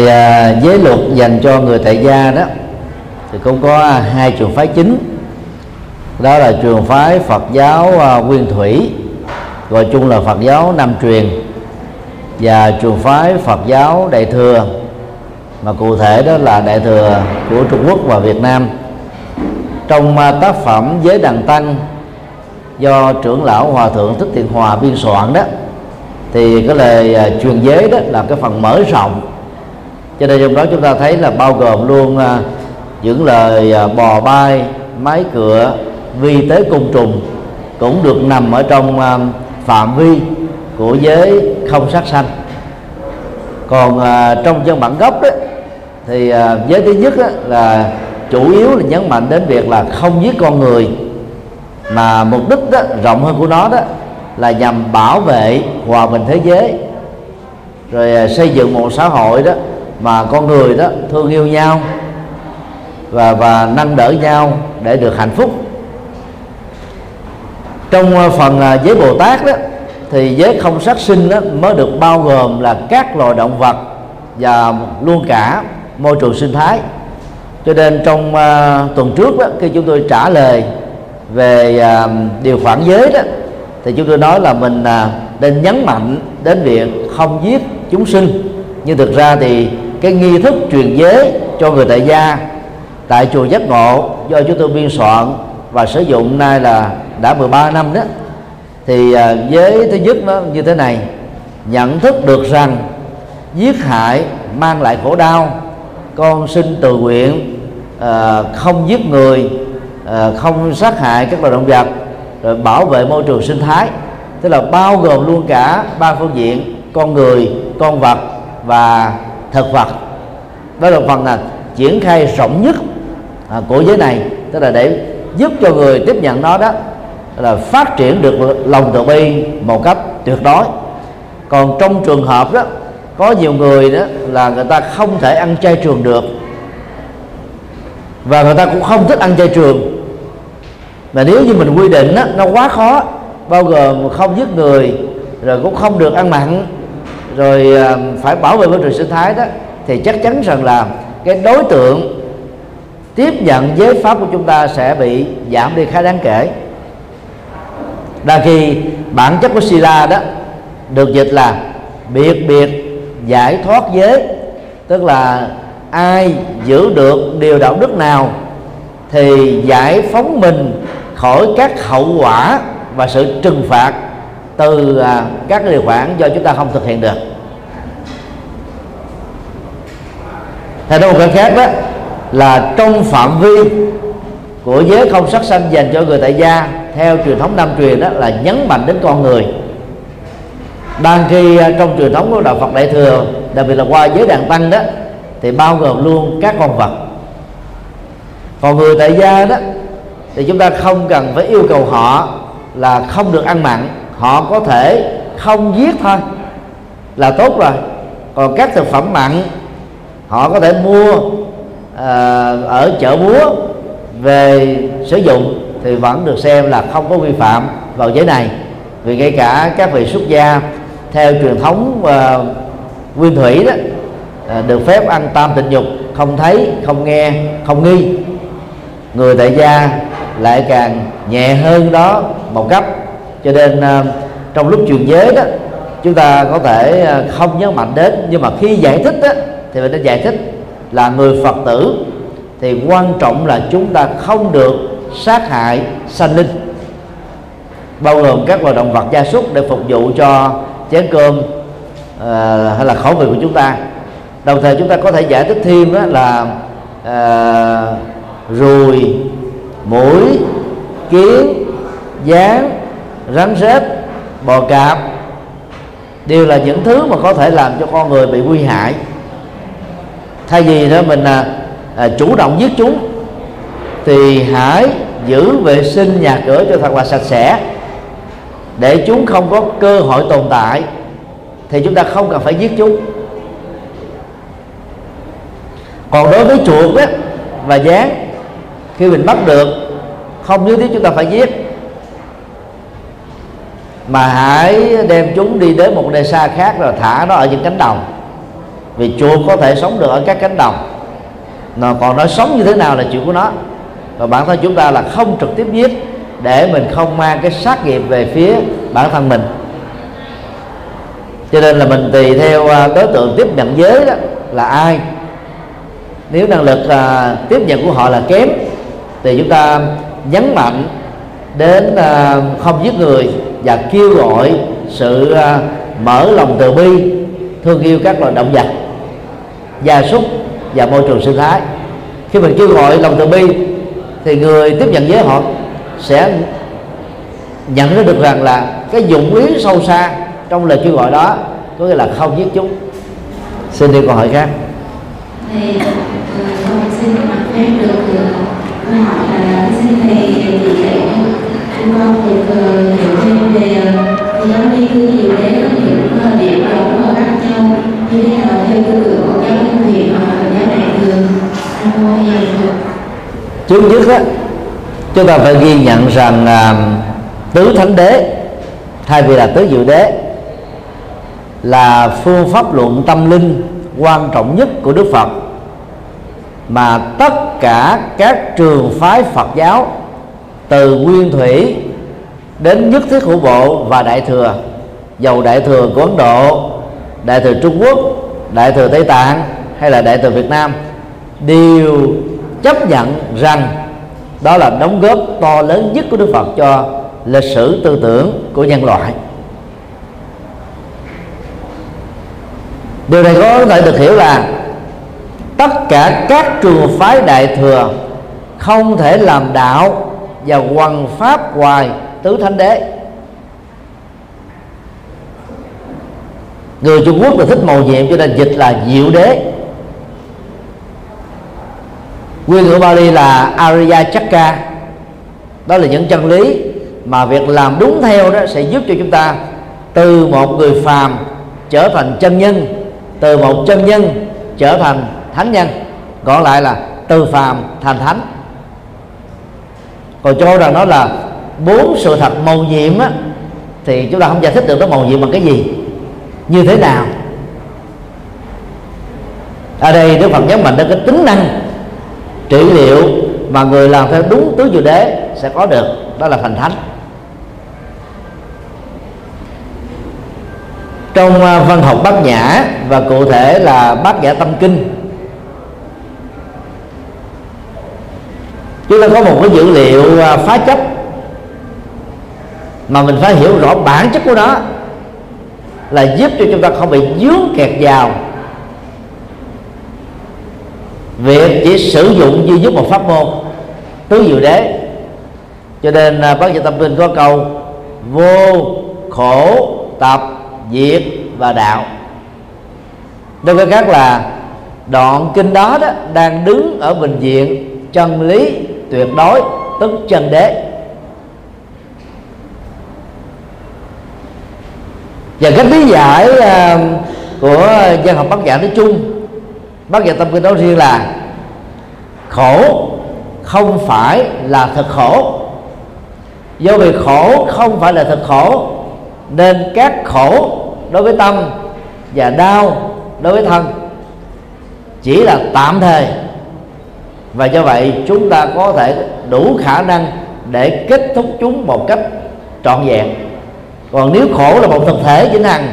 về giới luật dành cho người tại gia đó thì cũng có hai trường phái chính, đó là trường phái Phật giáo Nguyên Thủy, gọi chung là Phật giáo Nam truyền, và trường phái Phật giáo Đại thừa, mà cụ thể đó là Đại thừa của Trung Quốc và Việt Nam. Trong tác phẩm Giới Đàn Tăng do trưởng lão Hòa thượng Thích Thiện Hòa biên soạn đó, thì cái lời truyền giới đó là cái phần mở rộng, cho nên trong đó chúng ta thấy là bao gồm luôn những lời bò bay, mái cựa, vi tế côn trùng cũng được nằm ở trong phạm vi của giới không sát sanh. Còn trong văn bản gốc đó thì giới thứ nhất đó là chủ yếu là nhấn mạnh đến việc là không giết con người, mà mục đích đó, rộng hơn của nó đó là nhằm bảo vệ hòa bình thế giới, rồi xây dựng một xã hội đó mà con người đó thương yêu nhau và nâng đỡ nhau để được hạnh phúc. Trong phần giới Bồ Tát đó thì giới không sát sinh đó mới được bao gồm là các loài động vật và luôn cả môi trường sinh thái. Cho nên trong tuần trước đó, khi chúng tôi trả lời về điều khoản giới đó, thì chúng tôi nói là mình nên nhấn mạnh đến việc không giết chúng sinh, nhưng thực ra thì cái nghi thức truyền giới cho người tại gia tại chùa Giác Ngộ do chúng tôi biên soạn và sử dụng nay là đã 13 năm đó, thì giới thứ nhất nó như thế này: nhận thức được rằng giết hại mang lại khổ đau, con xin tự nguyện không giết người, không sát hại các loài động vật, rồi bảo vệ môi trường sinh thái, tức là bao gồm luôn cả ba phương diện: con người, con vật và thực vật. Đó là phần là triển khai rộng nhất của giới này, tức là để giúp cho người tiếp nhận nó đó là phát triển được lòng từ bi một cách tuyệt đối. Còn trong trường hợp đó có nhiều người đó là người ta không thể ăn chay trường được, và người ta cũng không thích ăn chay trường, mà nếu như mình quy định đó, nó quá khó, bao gồm không giết người, rồi cũng không được ăn mặn, rồi phải bảo vệ môi trường sinh thái đó, thì chắc chắn rằng là cái đối tượng tiếp nhận giới pháp của chúng ta sẽ bị giảm đi khá đáng kể. Đa khi bản chất của Sila đó được dịch là biệt biệt giải thoát giới, tức là ai giữ được điều đạo đức nào thì giải phóng mình khỏi các hậu quả và sự trừng phạt từ các điều khoản do chúng ta không thực hiện được. Theo một cách khác đó là trong phạm vi của giới không sát sanh dành cho người tại gia theo truyền thống Nam truyền đó là nhấn mạnh đến con người, đang khi trong truyền thống của đạo Phật Đại thừa, đặc biệt là qua giới Đàn Tăng đó, thì bao gồm luôn các con vật. Còn người tại gia đó thì chúng ta không cần phải yêu cầu họ là không được ăn mặn, họ có thể không giết thôi là tốt rồi. Còn các thực phẩm mặn họ có thể mua ở chợ búa về sử dụng thì vẫn được xem là không có vi phạm vào giới này. Vì ngay cả các vị xuất gia theo truyền thống nguyên thủy đó được phép ăn tam tịnh nhục, không thấy, không nghe, không nghi. Người tại gia lại càng nhẹ hơn đó một cấp. Cho nên trong lúc truyền giới đó chúng ta có thể không nhấn mạnh đến, nhưng mà khi giải thích đó, thì mình nên giải thích là người Phật tử thì quan trọng là chúng ta không được sát hại sanh linh, bao gồm các loài động vật gia súc để phục vụ cho chén cơm hay là khẩu vị của chúng ta. Đồng thời chúng ta có thể giải thích thêm đó là ruồi, muỗi, kiến, gián, rắn rết, bò cạp đều là những thứ mà có thể làm cho con người bị nguy hại. Thay vì đó mình chủ động giết chúng thì hãy giữ vệ sinh nhà cửa cho thật là sạch sẽ để chúng không có cơ hội tồn tại, thì chúng ta không cần phải giết chúng. Còn đối với chuột đó và gián, khi mình bắt được không nhất thiết chúng ta phải giết, mà hãy đem chúng đi đến một nơi xa khác rồi thả nó ở những cánh đồng Vì chuột có thể sống được ở các cánh đồng, nó còn nó sống như thế nào là chuyện của nó. Và bản thân chúng ta là không trực tiếp giết để mình không mang cái sát nghiệp về phía bản thân mình. Cho nên là mình tùy theo đối tượng tiếp nhận giới đó là ai. Nếu năng lực tiếp nhận của họ là kém thì chúng ta nhấn mạnh đến không giết người và kêu gọi sự mở lòng từ bi, thương yêu các loài động vật, gia súc và môi trường sinh thái. Khi mình kêu gọi lòng từ bi thì người tiếp nhận giới họ sẽ nhận ra được rằng là cái dụng ý sâu xa trong lời kêu gọi đó, có nghĩa là không giết chúng. Xin đi câu hỏi khác. Thầy, con xin hỏi thêm được câu hỏi là xin thầy dạy chúng con được hiểu thêm về giáo lý Tứ Diệu Đế có những điểm đầu khác nhau như thế nào theo tư tưởng của giáo lý Đại thừa hay Đại thừa? Trước nhất á, chúng ta phải ghi nhận rằng Tứ Thánh Đế thay vì là Tứ Diệu Đế là phương pháp luận tâm linh quan trọng nhất của Đức Phật, mà tất cả các trường phái Phật giáo từ Nguyên Thủy đến Nhất Thiết Hữu Bộ và Đại Thừa, dầu Đại Thừa của Ấn Độ, Đại Thừa Trung Quốc, Đại Thừa Tây Tạng hay là Đại Thừa Việt Nam, đều chấp nhận rằng đó là đóng góp to lớn nhất của Đức Phật cho lịch sử tư tưởng của nhân loại. Điều này có thể được hiểu là tất cả các trường phái Đại Thừa không thể làm đạo và hoằng pháp ngoài Tứ Thánh Đế. Người Trung Quốc là thích màu nhiệm cho nên dịch là Diệu Đế. Nguyên ngữ Bali là Arya Chakra. Đó là những chân lý mà việc làm đúng theo đó sẽ giúp cho chúng ta từ một người phàm trở thành chân nhân, từ một chân nhân trở thành thánh nhân, còn lại là từ phàm thành thánh. Còn cho rằng đó là bốn sự thật mầu nhiệm á, thì chúng ta không giải thích được nó mầu nhiệm bằng cái gì, như thế nào. Ở đây Đức Phật nhấn mạnh đến cái tính năng trị liệu mà người làm theo đúng Tứ Diệu Đế sẽ có được, đó là thành thánh. Trong văn học Bát Nhã và cụ thể là Bát Nhã Tâm Kinh, chúng ta có một cái dữ liệu phá chấp mà mình phải hiểu rõ bản chất của nó là giúp cho chúng ta không bị dướng kẹt vào việc chỉ sử dụng duy nhất một pháp môn Tứ Diệu Đế. Cho nên Bát Nhã Tâm Kinh có câu vô khổ tập diệt và đạo. Đối với các là đoạn kinh đó, đó đang đứng ở bình diện chân lý tuyệt đối, tức chân đế. Và cách lý giải của dân học Bát Nhã nói chung, Bát Nhã Tâm Kinh nói riêng là khổ không phải là thật khổ. Do vì khổ không phải là thật khổ nên các khổ đối với tâm và đau đối với thân chỉ là tạm thời, và do vậy chúng ta có thể đủ khả năng để kết thúc chúng một cách trọn vẹn. Còn nếu khổ là một thực thể vĩnh hằng,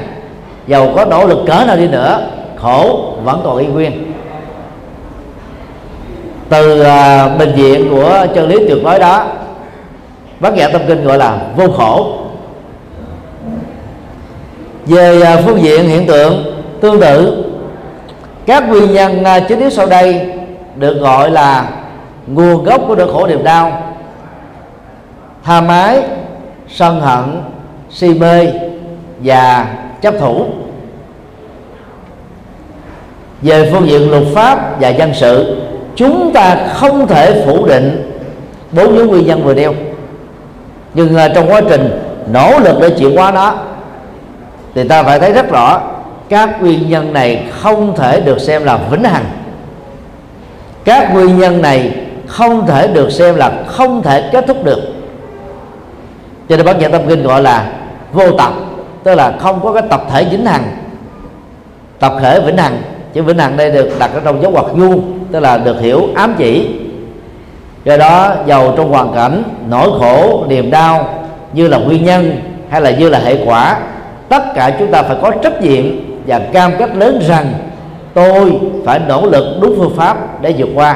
dầu có nỗ lực cỡ nào đi nữa, khổ vẫn còn y nguyên. Từ bình diện của chân lý tuyệt đối đó, Bát Nhã Tâm Kinh gọi là vô khổ. Về phương diện hiện tượng tương tự, các nguyên nhân chính yếu sau đây được gọi là nguồn gốc của nỗi khổ niềm đau: tham ái, sân hận, si mê và chấp thủ. Về phương diện luật pháp và dân sự, chúng ta không thể phủ định bốn nhóm nguyên nhân vừa nêu, nhưng trong quá trình nỗ lực để chuyển hóa nó thì ta phải thấy rất rõ các nguyên nhân này không thể được xem là vĩnh hằng. Các nguyên nhân này không thể được xem là không thể kết thúc được. Cho nên Bát Nhã Tâm Kinh gọi là vô tập, tức là không có cái tập thể vĩnh hằng, tập thể vĩnh hằng Chữ vĩnh hằng đây được đặt ở trong dấu ngoặc ngu, tức là được hiểu ám chỉ. Do đó dầu trong hoàn cảnh nỗi khổ, niềm đau như là nguyên nhân hay là như là hệ quả, tất cả chúng ta phải có trách nhiệm và cam kết lớn rằng tôi phải nỗ lực đúng phương pháp để vượt qua.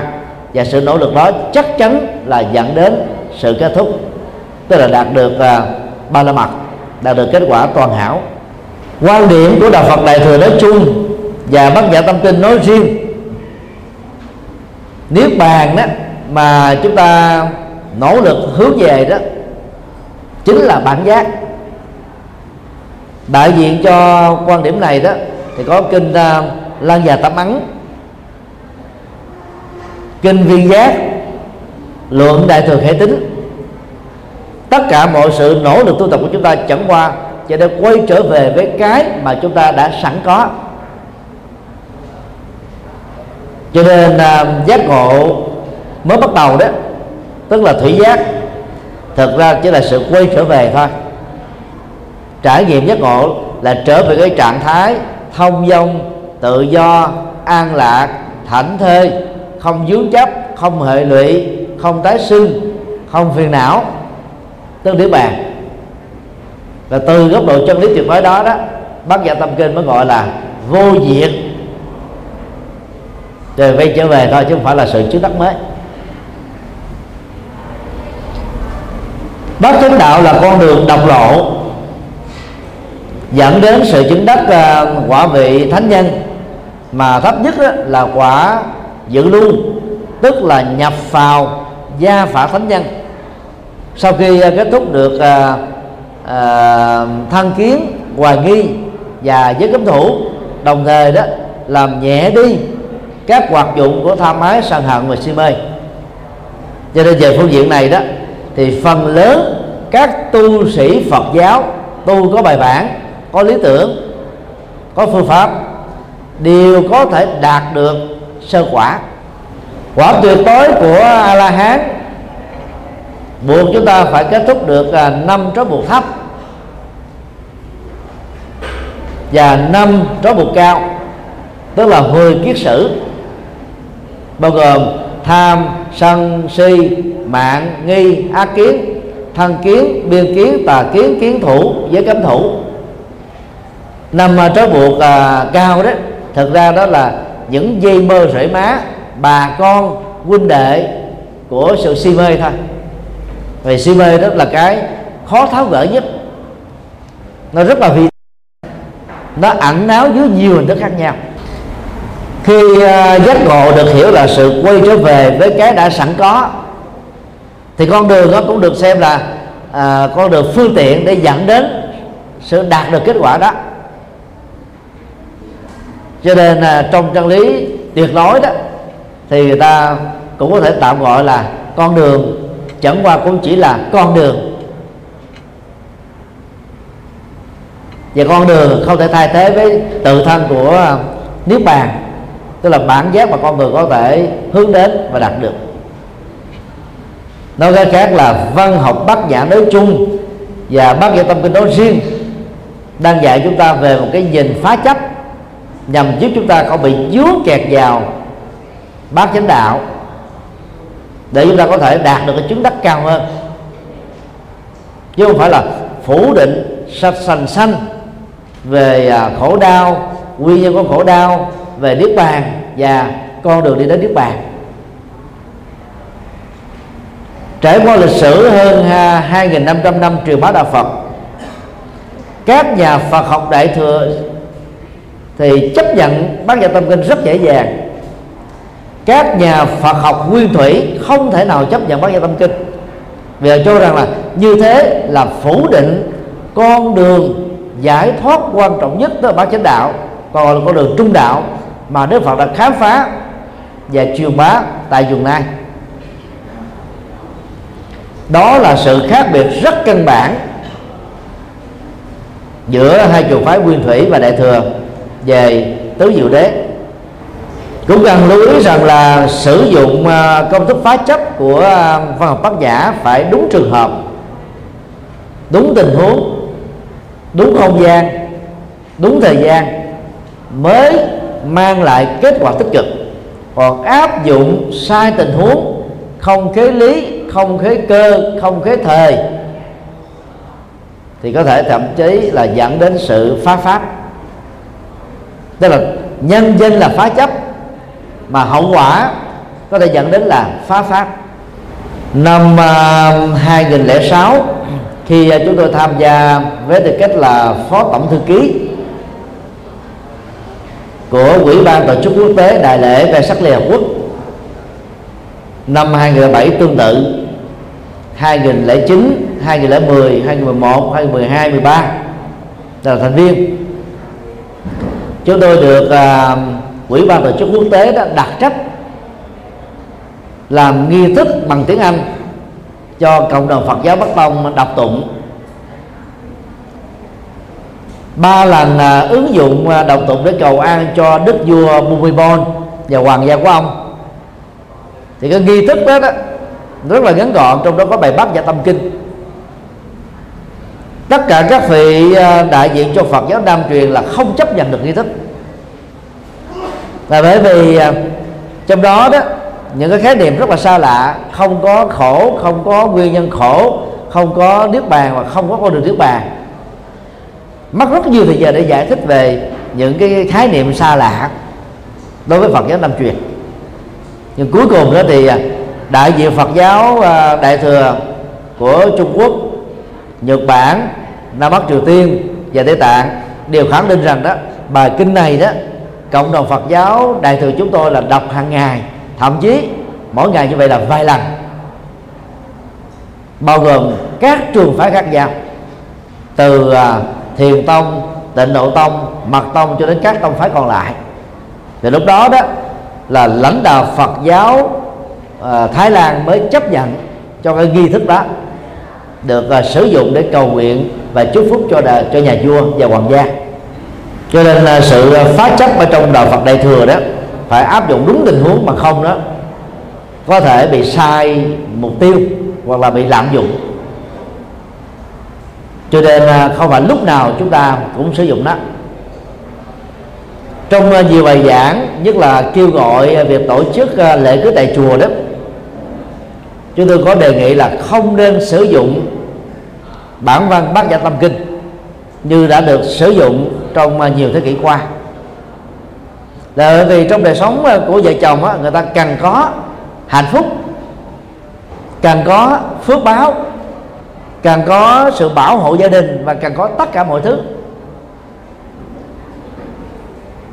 Và sự nỗ lực đó chắc chắn là dẫn đến sự kết thúc, tức là đạt được ba la mật, đạt được kết quả toàn hảo. Quan điểm của Đạo Phật Đại Thừa nói chung và Bát Nhã Tâm Kinh nói riêng, niết bàn đó mà chúng ta nỗ lực hướng về đó chính là bản giác. Đại diện cho quan điểm này đó thì có kinh Lăng Già Tâm Ấn, kinh Viên Giác luận Đại Thừa Khởi Tính. Tất cả mọi sự nỗ lực tu tập của chúng ta chẳng qua cho nên quay trở về với cái mà chúng ta đã sẵn có. Cho nên giác ngộ mới bắt đầu đó, tức là thủy giác, thật ra chỉ là sự quay trở về thôi. Trải nghiệm giác ngộ là trở về cái trạng thái thông dong, tự do, an lạc, thảnh thơi, không vướng chấp, không hệ lụy, không tái sinh, không phiền não, tức niết bàn. Và từ góc độ chân lý tuyệt vời đó đó, Bát Nhã Tâm Kinh mới gọi là vô diệt. Rồi quay trở về thôi chứ không phải là sự chứng đắc mới. Bát Chánh Đạo là con đường độc lộ dẫn đến sự chứng đắc quả vị thánh nhân, mà thấp nhất đó là quả dự lưu, tức là nhập vào gia phả thánh nhân. Sau khi kết thúc được thân kiến, hoài nghi và giới cấm thủ, đồng thời đó làm nhẹ đi các hoạt dụng của tham ái, sân hận và si mê. Cho nên về phương diện này đó thì phần lớn các tu sĩ Phật giáo tu có bài bản, có lý tưởng, có phương pháp đều có thể đạt được sơ quả. Quả tuyệt đối của A-la-hán buộc chúng ta phải kết thúc được 5 trói buộc thấp và 5 trói buộc cao, tức là 10 kiết sử, bao gồm tham, sân, si, mạng, nghi, ác kiến, thân kiến, biên kiến, tà kiến, kiến thủ, giới cấm thủ. 5 trói buộc cao đó thực ra đó là những dây mơ rễ má, bà con, huynh đệ của sự si mê thôi. Vì si mê đó là cái khó tháo gỡ nhất, nó rất là vi, nó ẩn náu dưới nhiều hình thức khác nhau. Khi giác ngộ được hiểu là sự quay trở về với cái đã sẵn có, thì con đường nó cũng được xem là con đường phương tiện để dẫn đến sự đạt được kết quả đó. Cho nên trong chân lý tuyệt đối đó thì người ta cũng có thể tạm gọi là con đường, chẳng qua cũng chỉ là con đường. Và con đường không thể thay thế với tự thân của niết bàn, tức là bản giác mà con người có thể hướng đến và đạt được. Nói cái khác là văn học Bát Nhã nói chung và Bát Nhã Tâm Kinh nói riêng đang dạy chúng ta về một cái nhìn phá chấp, nhằm giúp chúng ta không bị dướng kẹt vào bát chánh đạo để chúng ta có thể đạt được cái chứng đắc cao hơn, chứ không phải là phủ định sạch sành xanh về khổ đau, nguyên nhân của khổ đau, về niết bàn và con đường đi đến niết bàn. Trải qua lịch sử hơn 2.500 năm truyền bá đạo Phật, các nhà Phật học Đại Thừa thì chấp nhận Bát Nhã Tâm Kinh rất dễ dàng. Các nhà Phật học nguyên thủy không thể nào chấp nhận Bát Nhã Tâm Kinh, vì cho rằng là như thế là phủ định con đường giải thoát quan trọng nhất, đó là bát chánh đạo, còn là con đường trung đạo mà Đức Phật đã khám phá và truyền bá tại vùng Nam. Đó là sự khác biệt rất căn bản giữa hai trường phái nguyên thủy và Đại Thừa về tứ diệu đế. Cũng cần lưu ý rằng là sử dụng công thức phá chấp của văn học Bát Nhã phải đúng trường hợp, đúng tình huống, đúng không gian, đúng thời gian mới mang lại kết quả tích cực. Còn áp dụng sai tình huống, không khế lý, không khế cơ, không khế thời, thì có thể thậm chí là dẫn đến sự phá pháp. Tức là nhân danh là phá chấp, mà hậu quả có thể dẫn đến là phá pháp. Năm 2006, khi chúng tôi tham gia với tư cách là phó tổng thư ký của Ủy ban Tổ chức Quốc tế Đại lễ về sắc Liên Hợp Quốc, năm 2007 tương tự, 2009, 2010, 2011, 2012, 2013 là thành viên. Chúng tôi được Ủy ban Tổ chức Quốc tế đã đặt trách làm nghi thức bằng tiếng Anh cho cộng đồng Phật giáo Bắc Tông đọc tụng. 3 lần ứng dụng đọc tụng để cầu an cho đức vua Bhumibol và hoàng gia của ông. Thì cái nghi thức đó rất là ngắn gọn, trong đó có bài Bát Nhã Tâm Kinh. Tất cả các vị đại diện cho Phật giáo Nam truyền là không chấp nhận được nghi thức, là bởi vì trong đó đó những cái khái niệm rất là xa lạ, không có khổ, không có nguyên nhân khổ, không có niết bàn và không có con đường niết bàn. Mất rất nhiều thời giờ để giải thích về những cái khái niệm xa lạ đối với Phật giáo Nam truyền. Nhưng cuối cùng đó thì đại diện Phật giáo Đại thừa của Trung Quốc, Nhật Bản, Nam Bắc Triều Tiên và Tây Tạng đều khẳng định rằng đó bài kinh này đó, cộng đồng Phật giáo Đại thừa chúng tôi là đọc hàng ngày, thậm chí mỗi ngày như vậy là vài lần, bao gồm các trường phái khác nhau, từ Thiền tông, Tịnh độ tông, Mật tông cho đến các tông phái còn lại. Thì lúc đó đó là lãnh đạo Phật giáo Thái Lan mới chấp nhận cho cái nghi thức đó được sử dụng để cầu nguyện và chúc phúc cho nhà vua và hoàng gia. Cho nên là sự phá chấp ở trong đạo Phật Đại thừa đó phải áp dụng đúng tình huống, mà không đó có thể bị sai mục tiêu hoặc là bị lạm dụng. Cho nên không phải lúc nào chúng ta cũng sử dụng nó. Trong nhiều bài giảng, nhất là kêu gọi việc tổ chức lễ cưới tại chùa đó, chúng tôi có đề nghị là không nên sử dụng bản văn Bát Nhã Tâm Kinh như đã được sử dụng trong nhiều thế kỷ qua. Là bởi vì trong đời sống của vợ chồng đó, người ta cần có hạnh phúc, cần có phước báo, cần có sự bảo hộ gia đình và cần có tất cả mọi thứ.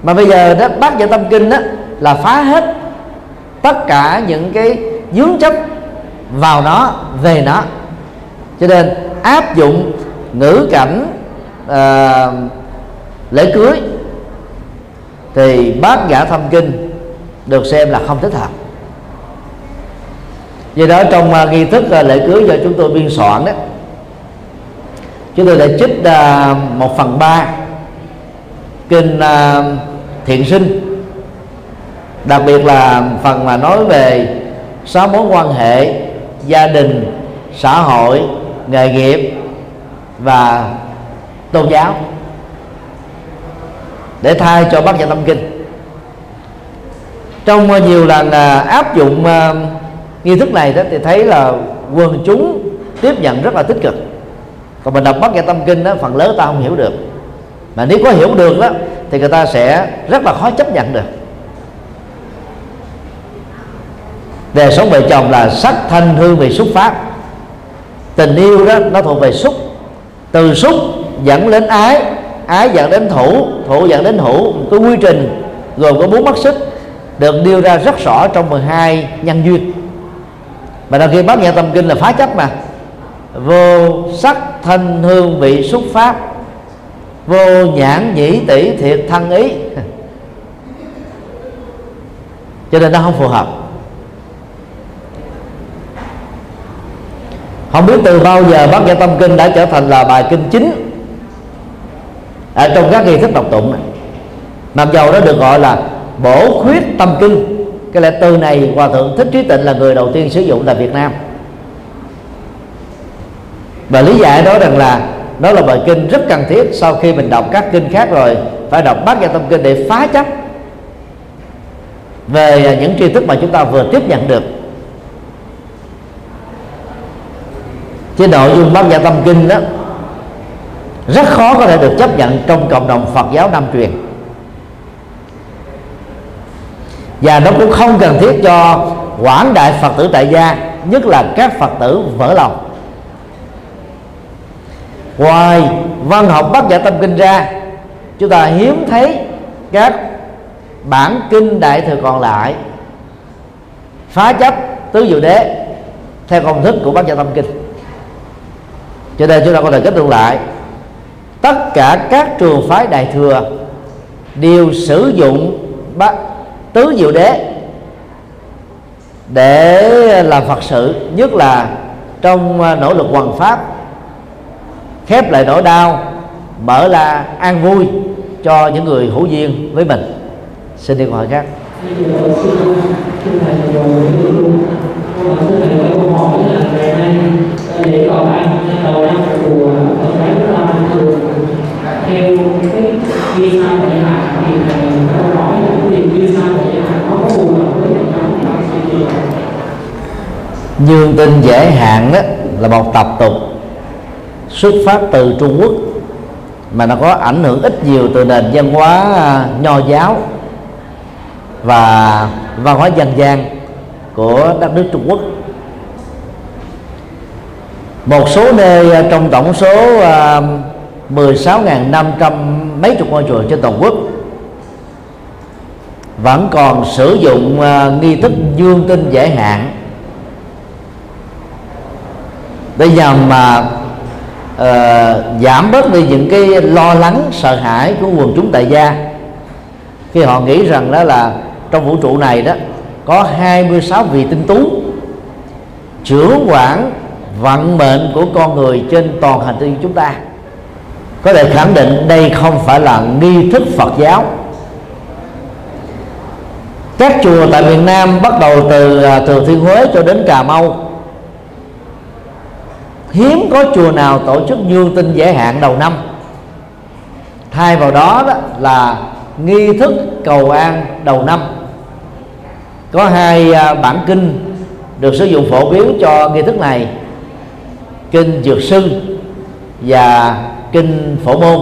Mà bây giờ đó, Bát Nhã Tâm Kinh đó là phá hết tất cả những cái vướng chấp vào nó, về nó. Cho nên áp dụng ngữ cảnh lễ cưới thì Bát Nhã Tâm Kinh được xem là không thích hợp. Vì đó trong nghi thức lễ cưới do chúng tôi biên soạn đó, chúng tôi đã trích 1/3 kinh Thiện Sinh, đặc biệt là phần mà nói về 6 mối quan hệ gia đình, xã hội, nghề nghiệp và tôn giáo, để thay cho Bát Nhã Tâm Kinh. Trong nhiều lần áp dụng nghi thức này đó thì thấy là quần chúng tiếp nhận rất là tích cực. Còn mình đọc Bát Nhã Tâm Kinh đó, phần lớn ta không hiểu được, mà nếu có hiểu được đó thì người ta sẽ rất là khó chấp nhận được. Đời sống vợ chồng là sắc thanh hương vị xúc pháp. Tình yêu đó nó thuộc về xúc, từ xúc dẫn đến ái, ái dẫn đến thủ, thủ dẫn đến hữu. Cái quy trình gồm có 4 mắt xích được nêu ra rất rõ trong 12 nhân duyên. Mà đằng kia Bát Nhã Tâm Kinh là phá chấp mà. Vô sắc thanh hương vị xúc pháp, vô nhãn nhĩ tỷ thiệt thân ý, cho nên nó không phù hợp. Không biết từ bao giờ Bát Nhã Tâm Kinh đã trở thành là bài kinh chính ở trong các nghi thức đọc tụng này, mặc dầu nó được gọi là bổ khuyết tâm kinh. Cái lẽ từ này Hòa Thượng Thích Trí Tịnh là người đầu tiên sử dụng tại Việt Nam, và lý giải đó rằng là đó là bài kinh rất cần thiết. Sau khi mình đọc các kinh khác rồi, phải đọc Bát Nhã Tâm Kinh để phá chấp về những tri thức mà chúng ta vừa tiếp nhận được. Chế độ dung Bát Nhã Tâm Kinh đó rất khó có thể được chấp nhận trong cộng đồng Phật giáo Nam truyền, và nó cũng không cần thiết cho quảng đại Phật tử tại gia, nhất là các Phật tử vỡ lòng. Ngoài văn học Bát Nhã Tâm Kinh ra, chúng ta hiếm thấy các bản kinh đại thừa còn lại phá chấp Tứ Diệu Đế theo công thức của Bát Nhã Tâm Kinh. Cho nên chúng ta có thể kết luận lại, tất cả các trường phái đại thừa đều sử dụng Tứ Diệu Đế để làm Phật sự, nhất là trong nỗ lực hoằng pháp khép lại nỗi đau, mở ra an vui cho những người hữu duyên với mình. Xin đi câu hỏi khác. Dương tinh dễ hạn đó là một tập tục xuất phát từ Trung Quốc mà nó có ảnh hưởng ít nhiều từ nền văn hóa Nho giáo và văn hóa dân gian của đất nước Trung Quốc. Một số nơi trong tổng số 16.500 mấy chục ngôi chùa trên toàn quốc vẫn còn sử dụng nghi thức dương tinh giải hạn để nhằm mà giảm bớt đi những cái lo lắng sợ hãi của quần chúng tại gia, khi họ nghĩ rằng đó là trong vũ trụ này đó có 26 vị tinh tú trưởng quản vận mệnh của con người trên toàn hành tinh chúng ta. Có thể khẳng định đây không phải là nghi thức Phật giáo. Các chùa tại miền Nam bắt đầu từ Thừa Thiên Huế cho đến Cà Mau hiếm có chùa nào tổ chức dương tinh giải hạn đầu năm. Thay vào đó, đó là nghi thức cầu an đầu năm. Có hai bản kinh được sử dụng phổ biến cho nghi thức này: Kinh Dược Sư và Kinh Phổ Môn.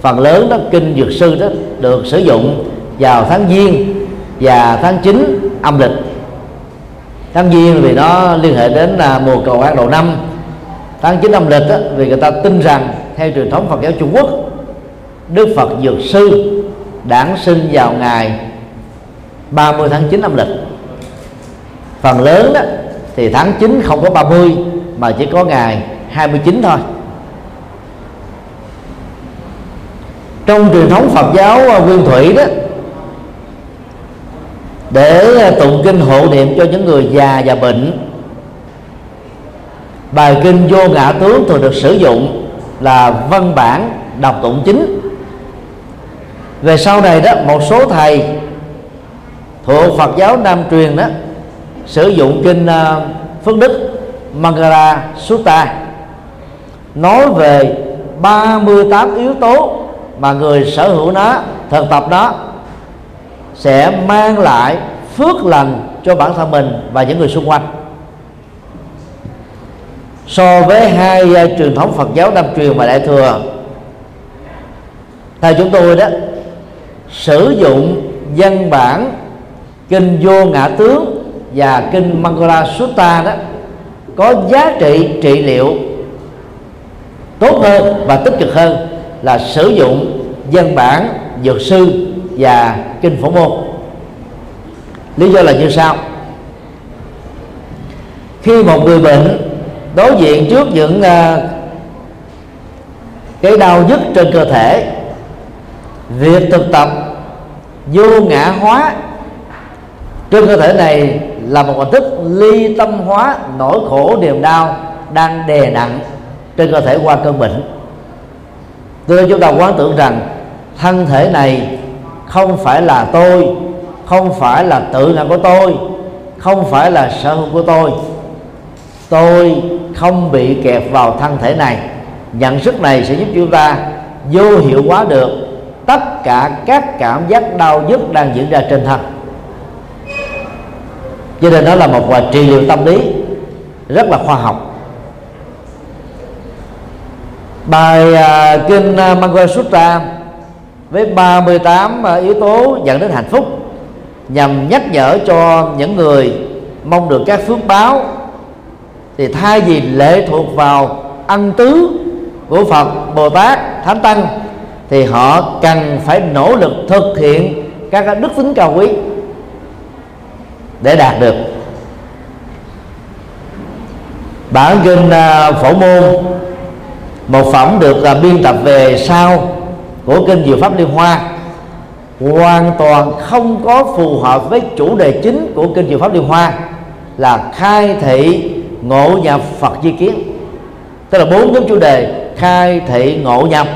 Phần lớn đó, Kinh Dược Sư đó được sử dụng vào tháng Giêng và tháng 9 âm lịch. Tháng Giêng vì nó liên hệ đến mùa cầu an đầu năm, tháng 9 âm lịch đó, vì người ta tin rằng theo truyền thống Phật giáo Trung Quốc, Đức Phật Dược Sư đản sinh vào ngày 30 tháng 9 âm lịch. Phần lớn đó thì tháng 9 không có 30 mà chỉ có ngày 29 thôi. Trong truyền thống Phật giáo Nguyên Thủy đó, để tụng kinh hộ niệm cho những người già và bệnh, bài kinh Vô Ngã Tướng thường được sử dụng là văn bản đọc tụng chính. Về sau này đó, một số thầy thuộc Phật giáo Nam truyền đó sử dụng kinh Phước Đức Mangala Sutta nói về 38 yếu tố mà người sở hữu nó, thực tập nó sẽ mang lại phước lành cho bản thân mình và những người xung quanh. So với hai truyền thống Phật giáo Nam truyền và Đại thừa, theo chúng tôi đó, sử dụng văn bản kinh Vô Ngã Tướng và kinh Mangala Sutta đó có giá trị trị liệu tốt hơn và tích cực hơn là sử dụng văn bản Dược Sư và kinh Phổ Môn. Lý do là như sau: khi một người bệnh đối diện trước những cái đau nhức trên cơ thể, việc thực tập vô ngã hóa trên cơ thể này là một hình thức ly tâm hóa nỗi khổ niềm đau đang đè nặng trên cơ thể qua cơn bệnh. Tôi chúng ta quán tưởng rằng thân thể này không phải là tôi, không phải là tự ngã của tôi, không phải là sở hữu của tôi. Tôi không bị kẹp vào thân thể này. Nhận thức này sẽ giúp chúng ta vô hiệu hóa được tất cả các cảm giác đau nhức đang diễn ra trên thân. Cho nên đó là một trị liệu tâm lý rất là khoa học. Bài Kinh Mangala Sutta với 38 yếu tố dẫn đến hạnh phúc nhằm nhắc nhở cho những người mong được các phước báo, thì thay vì lệ thuộc vào ân tứ của Phật, Bồ Tát, Thánh Tăng, thì họ cần phải nỗ lực thực hiện các đức tính cao quý để đạt được. Bản Kinh Phổ Môn, một phẩm được biên tập về sau của Kinh Diệu Pháp Liên Hoa, hoàn toàn không có phù hợp với chủ đề chính của Kinh Diệu Pháp Liên Hoa là khai thị ngộ nhập Phật di kiến. Tức là 4 nhóm chủ đề khai thị ngộ nhập.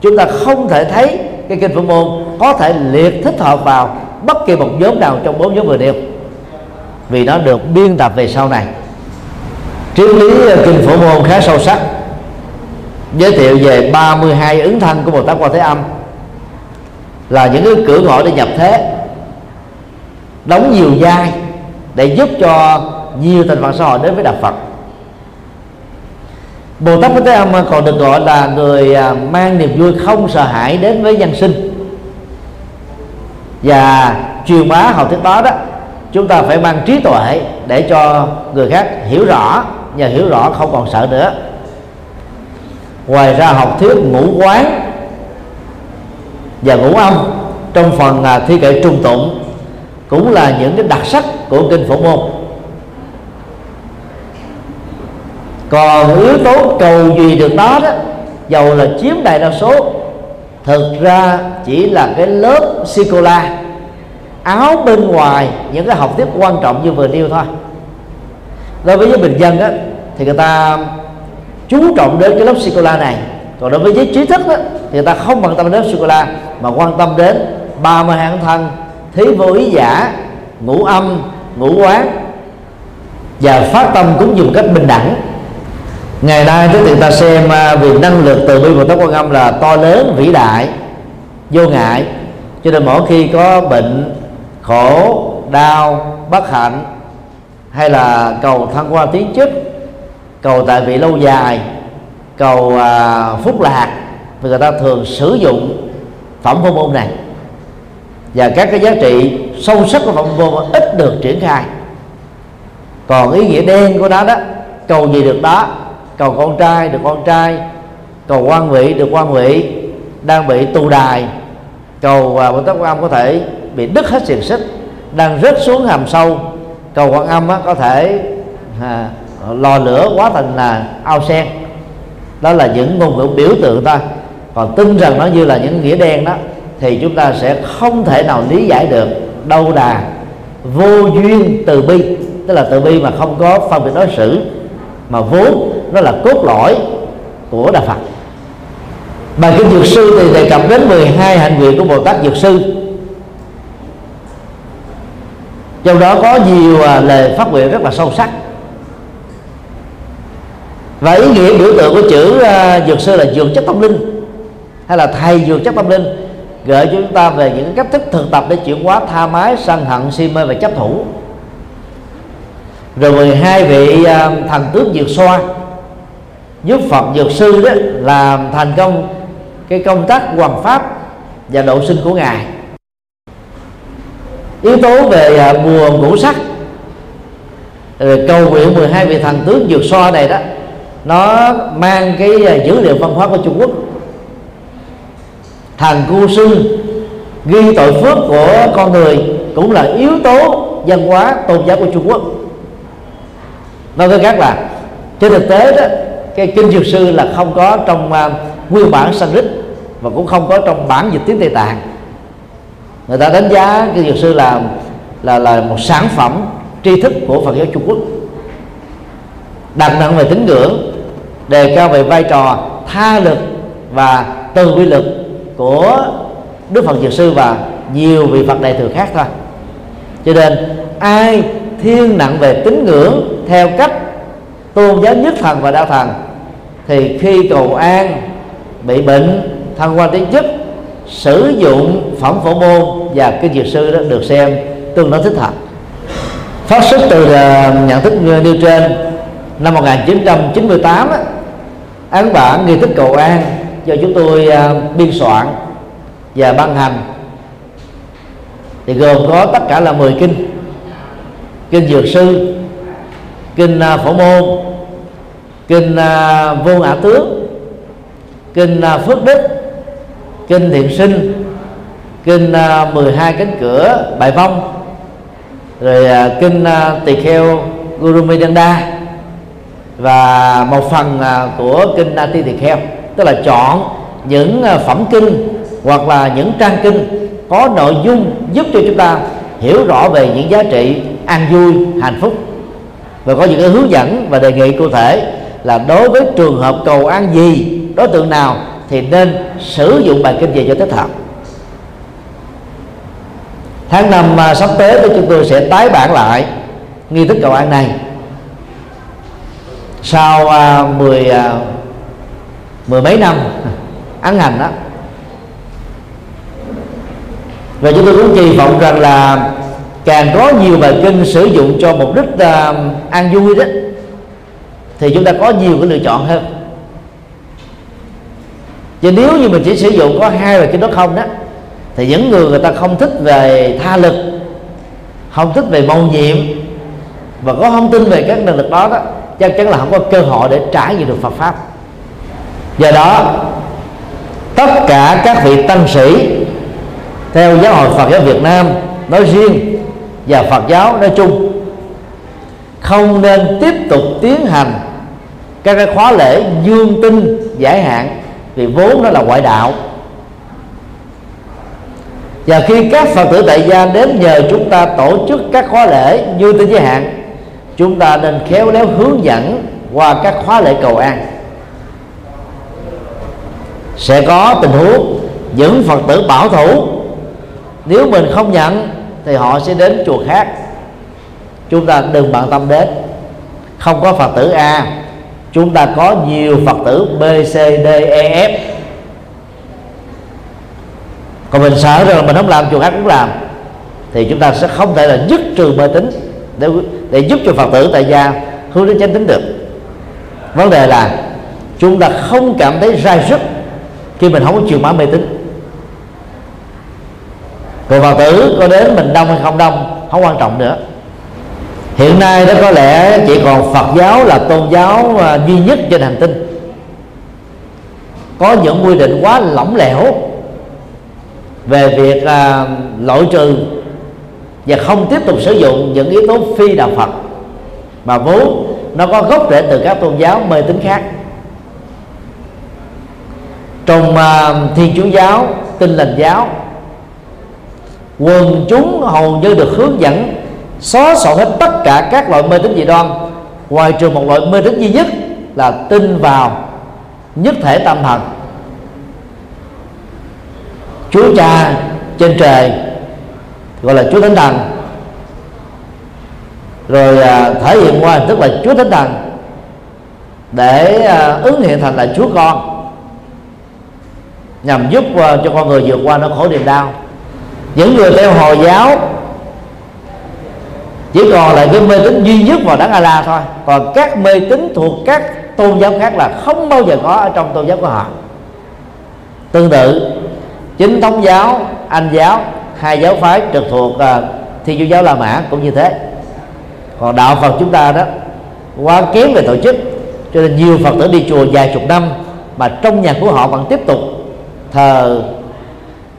Chúng ta không thể thấy cái Kinh Phổ Môn có thể liệt thích hợp vào bất kỳ một nhóm nào trong 4 nhóm vừa nêu, vì nó được biên tập về sau này. Triết lý Kinh Phổ Môn khá sâu sắc, giới thiệu về 32 ứng thân của Bồ Tát Quan Thế Âm, là những cái cửa ngõ để nhập thế, đóng nhiều vai để giúp cho nhiều thành phần xã hội đến với đạo Phật. Bồ Tát Quan Thế Âm còn được gọi là người mang niềm vui không sợ hãi đến với nhân sinh. Và truyền bá học thuyết đó, chúng ta phải mang trí tuệ để cho người khác hiểu rõ, và hiểu rõ không còn sợ nữa. Ngoài ra, học thuyết ngũ quán và ngũ âm trong phần thi kệ trung tụng cũng là những cái đặc sắc của Kinh Phổ Môn. Còn yếu tố cầu duy được đó, dầu là chiếm đại đa số, thực ra chỉ là cái lớp sô cô la áo bên ngoài những cái học thuyết quan trọng như vừa nêu thôi. Đối với giới bình dân đó, thì người ta chú trọng đến cái lớp sô cô la này, còn đối với giới trí thức đó, thì người ta không quan tâm đến sô cô la mà quan tâm đến 32 ứng thân, thí vô ý giả, ngũ âm, ngũ quán và phát tâm cũng dùng cách bình đẳng. Ngày nay chúng ta xem vì năng lực từ bi Bồ Tát Quan Âm là to lớn, vĩ đại, vô ngại. Cho nên mỗi khi có bệnh, khổ, đau, bất hạnh, hay là cầu thăng hoa tiến chức, cầu tại vị lâu dài, cầu phúc lạc, thì người ta thường sử dụng phẩm Phổ Môn này. Và các cái giá trị sâu sắc của phẩm Phổ Môn ít được triển khai. Còn ý nghĩa đen của nó đó, cầu gì được đó, cầu con trai được con trai, cầu quan vị được quan vị, đang bị tù đài, cầu Bồ Tát Quan Âm có thể bị đứt hết xiềng xích, đang rớt xuống hầm sâu, cầu Quan Âm có thể lò lửa quá thành là ao sen. Đó là những ngôn ngữ biểu tượng ta. Còn tin rằng nó như là những nghĩa đen đó, thì chúng ta sẽ không thể nào lý giải được. Đâu là vô duyên từ bi, tức là từ bi mà không có phân biệt đối xử, mà vốn nó là cốt lõi của đạo Phật. Bài Kinh Dược Sư thì đề cập đến 12 hạnh nguyện của Bồ Tát Dược Sư, trong đó có nhiều lời phát nguyện rất là sâu sắc. Và ý nghĩa biểu tượng của chữ Dược Sư là dược chất tâm linh, hay là thầy dược chất tâm linh, gợi cho chúng ta về những cách thức thực tập để chuyển hóa tha mái, sân hận, si mê và chấp thủ. Rồi 12 vị thần tướng Dược Xoa giúp Phật Dược Sư đó làm thành công cái công tác hoằng pháp và độ sinh của Ngài. Yếu tố về mùa ngũ sắc, rồi cầu nguyện 12 vị thần tướng Dược Xoa này đó, nó mang cái dữ liệu văn hóa của Trung Quốc. Thần Cu Sư ghi tội phước của con người cũng là yếu tố văn hóa tôn giáo của Trung Quốc. Nói cái khác là trên thực tế đó, cái Kinh Dược Sư là không có trong nguyên bản Sanskrit và cũng không có trong bản dịch tiếng Tây Tạng. Người ta đánh giá Kinh Dược Sư là một sản phẩm tri thức của Phật giáo Trung Quốc, đặt nặng về tín ngưỡng, đề cao về vai trò tha lực và từ bi lực của Đức Phật Dược Sư và nhiều vị Phật Đại Thừa khác thôi. Cho nên ai thiên nặng về tín ngưỡng theo cách tôn giáo nhất thần và đa thần, thì khi cầu an, bị bệnh, thăng hoa tiến chức, sử dụng phẩm Phổ Môn và Kinh Dược Sư đó được xem tương đối thích hợp. Phát xuất từ nhận thức nêu trên, năm 1998 ấn bản nghi thức cầu an do chúng tôi biên soạn và ban hành thì gồm có tất cả là 10 kinh: Kinh Dược Sư, Kinh Phổ Môn, Kinh Vô Ngã Tướng, Kinh Phước Đức, Kinh Thiện Sinh, Kinh 12 cánh cửa Bài Vong, rồi Kinh Tỳ Kheo Guru Medanda và một phần của Kinh Nati Tỳ Kheo. Tức là chọn những phẩm kinh hoặc là những trang kinh có nội dung giúp cho chúng ta hiểu rõ về những giá trị an vui, hạnh phúc, và có những cái hướng dẫn và đề nghị cụ thể là đối với trường hợp cầu an gì, đối tượng nào thì nên sử dụng bài kinh gì cho thích hợp. Tháng 5 sắp tới thì chúng tôi sẽ tái bản lại nghi thức cầu an này sau mười mấy năm ấn hành đó. Và chúng tôi cũng kỳ vọng rằng là càng có nhiều bài kinh sử dụng cho mục đích an vui đó thì chúng ta có nhiều cái lựa chọn hơn. Chứ nếu như mình chỉ sử dụng có 2 bài kinh đó không đó thì những người ta không thích về tha lực, không thích về mầu nhiệm và có không tin về các năng lực đó đó, chắc chắn là không có cơ hội để trải nghiệm được Phật pháp. Do đó tất cả các vị tăng sĩ theo Giáo hội Phật giáo Việt Nam nói riêng và Phật giáo nói chung không nên tiếp tục tiến hành các cái khóa lễ dương tinh giải hạn, vì vốn nó là ngoại đạo. Và khi các Phật tử tại gia đến nhờ chúng ta tổ chức các khóa lễ dương tinh giới hạn, chúng ta nên khéo léo hướng dẫn qua các khóa lễ cầu an. Sẽ có tình huống những Phật tử bảo thủ, nếu mình không nhận thì họ sẽ đến chùa khác. Chúng ta đừng bận tâm đến. Không có Phật tử A, chúng ta có nhiều Phật tử B, C, D, E, F. Còn mình sợ rằng là mình không làm, chùa khác cũng làm, thì chúng ta sẽ không thể là dứt trừ mê tín để giúp cho Phật tử tại gia hướng đến chánh tín được. Vấn đề là chúng ta không cảm thấy rai rứt khi mình không có chịu mã mê tín. Còn Phật tử có đến mình đông hay không đông không quan trọng nữa. Hiện nay đó có lẽ chỉ còn Phật giáo là tôn giáo duy nhất trên hành tinh có những quy định quá lỏng lẻo về việc loại trừ và không tiếp tục sử dụng những yếu tố phi đạo Phật mà vốn nó có gốc rễ từ các tôn giáo mê tín khác. Trong Thiên Chúa giáo, Tin Lành giáo, quần chúng hầu như được hướng dẫn xóa sổ hết tất cả các loại mê tín dị đoan, ngoài trừ một loại mê tín duy nhất là tin vào nhất thể tam thần, Chúa Cha trên trời gọi là Chúa Thánh Thần, rồi thể hiện qua hình thức là Chúa Thánh Thần để ứng hiện thành là Chúa Con, nhằm giúp cho con người vượt qua nỗi khổ niềm đau. Những người theo Hồi giáo chỉ còn lại cái mê tín duy nhất vào Đấng Allah thôi, còn các mê tín thuộc các tôn giáo khác là không bao giờ có ở trong tôn giáo của họ. Tương tự Chính thống giáo, Anh giáo, hai giáo phái trực thuộc Thiên Chúa giáo La Mã cũng như thế. Còn đạo Phật chúng ta đó quá kém về tổ chức, cho nên nhiều Phật tử đi chùa vài chục năm mà trong nhà của họ vẫn tiếp tục thờ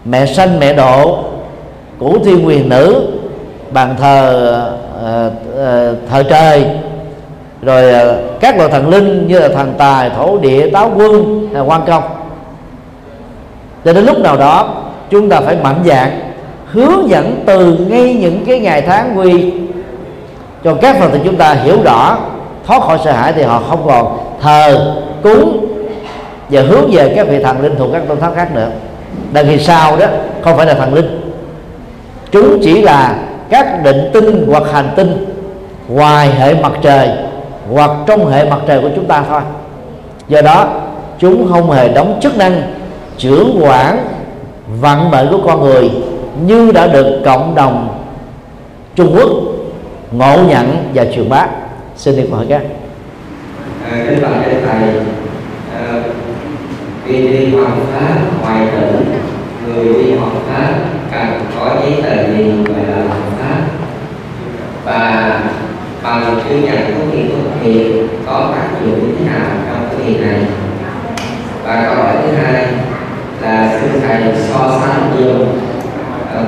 mẹ sanh mẹ độ, Củ Thiên Huyền Nữ, bàn thờ thờ trời, rồi các loại thần linh như là thần tài, thổ địa, táo quân, quan công. Cho đến lúc nào đó chúng ta phải mạnh dạn hướng dẫn từ ngay những cái ngày tháng quy cho các Phật tử chúng ta hiểu rõ, thoát khỏi sợ hãi thì họ không còn thờ cúng và hướng về các vị thần linh thuộc các tôn giáo khác nữa. Đằng khi sau đó không phải là thần linh, chúng chỉ là các định tinh hoặc hành tinh ngoài hệ mặt trời hoặc trong hệ mặt trời của chúng ta thôi. Do đó chúng không hề đóng chức năng trưởng quản vận mệnh của con người như đã được cộng đồng Trung Quốc ngộ nhận và truyền bá. Xin được hỏi các. Kính bạch thầy, khi đi học Pháp ngoài tỉnh, người đi học Pháp cần có giấy tờ gì về là học Pháp, và bằng chứng nhận tốt nghiệp có tác dụng như thế nào trong cái việc này? Và câu hỏi thứ hai là xin thầy so sánh nhiều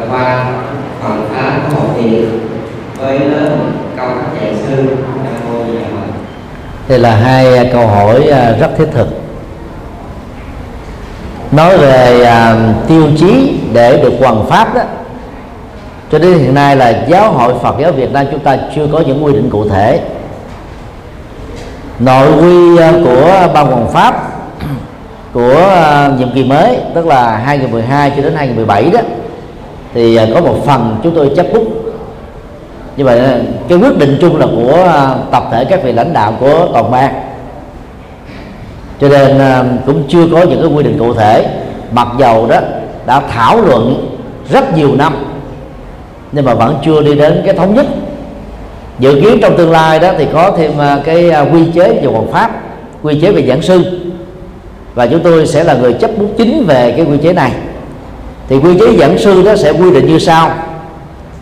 qua học Pháp của học viện với lớp câu các dạy sư trong ngôi nhà. Đây là hai câu hỏi rất thiết thực. Nói về tiêu chí để được hoằng pháp đó, cho đến hiện nay là Giáo hội Phật giáo Việt Nam chúng ta chưa có những quy định cụ thể. Nội quy của ban hoằng pháp của nhiệm kỳ mới, tức là 2012 cho đến 2017 đó, thì có một phần chúng tôi chấp bút. Như vậy cái quyết định chung là của tập thể các vị lãnh đạo của toàn ban, cho nên cũng chưa có những cái quy định cụ thể. Mặc dầu đó đã thảo luận rất nhiều năm nhưng mà vẫn chưa đi đến cái thống nhất. Dự kiến trong tương lai đó thì có thêm cái quy chế về hoằng pháp, quy chế về giảng sư, và chúng tôi sẽ là người chấp bút chính về cái quy chế này. Thì quy chế giảng sư đó sẽ quy định như sau: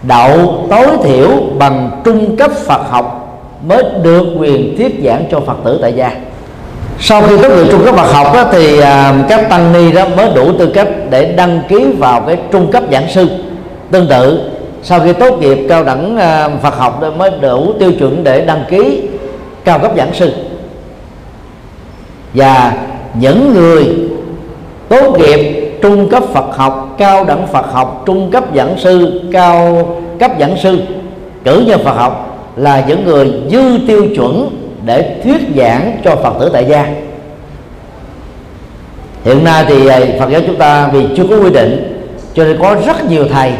đậu tối thiểu bằng trung cấp Phật học mới được quyền thuyết giảng cho Phật tử tại gia. Sau khi tốt nghiệp trung cấp Phật học đó, thì các tăng ni đó mới đủ tư cách để đăng ký vào cái trung cấp giảng sư. Tương tự, sau khi tốt nghiệp cao đẳng Phật học đó mới đủ tiêu chuẩn để đăng ký cao cấp giảng sư. Và những người tốt nghiệp trung cấp Phật học, cao đẳng Phật học, trung cấp giảng sư, cao cấp giảng sư, cử nhân Phật học là những người dư tiêu chuẩn để thuyết giảng cho Phật tử tại gia. Hiện nay thì Phật giáo chúng ta vì chưa có quy định cho nên có rất nhiều thầy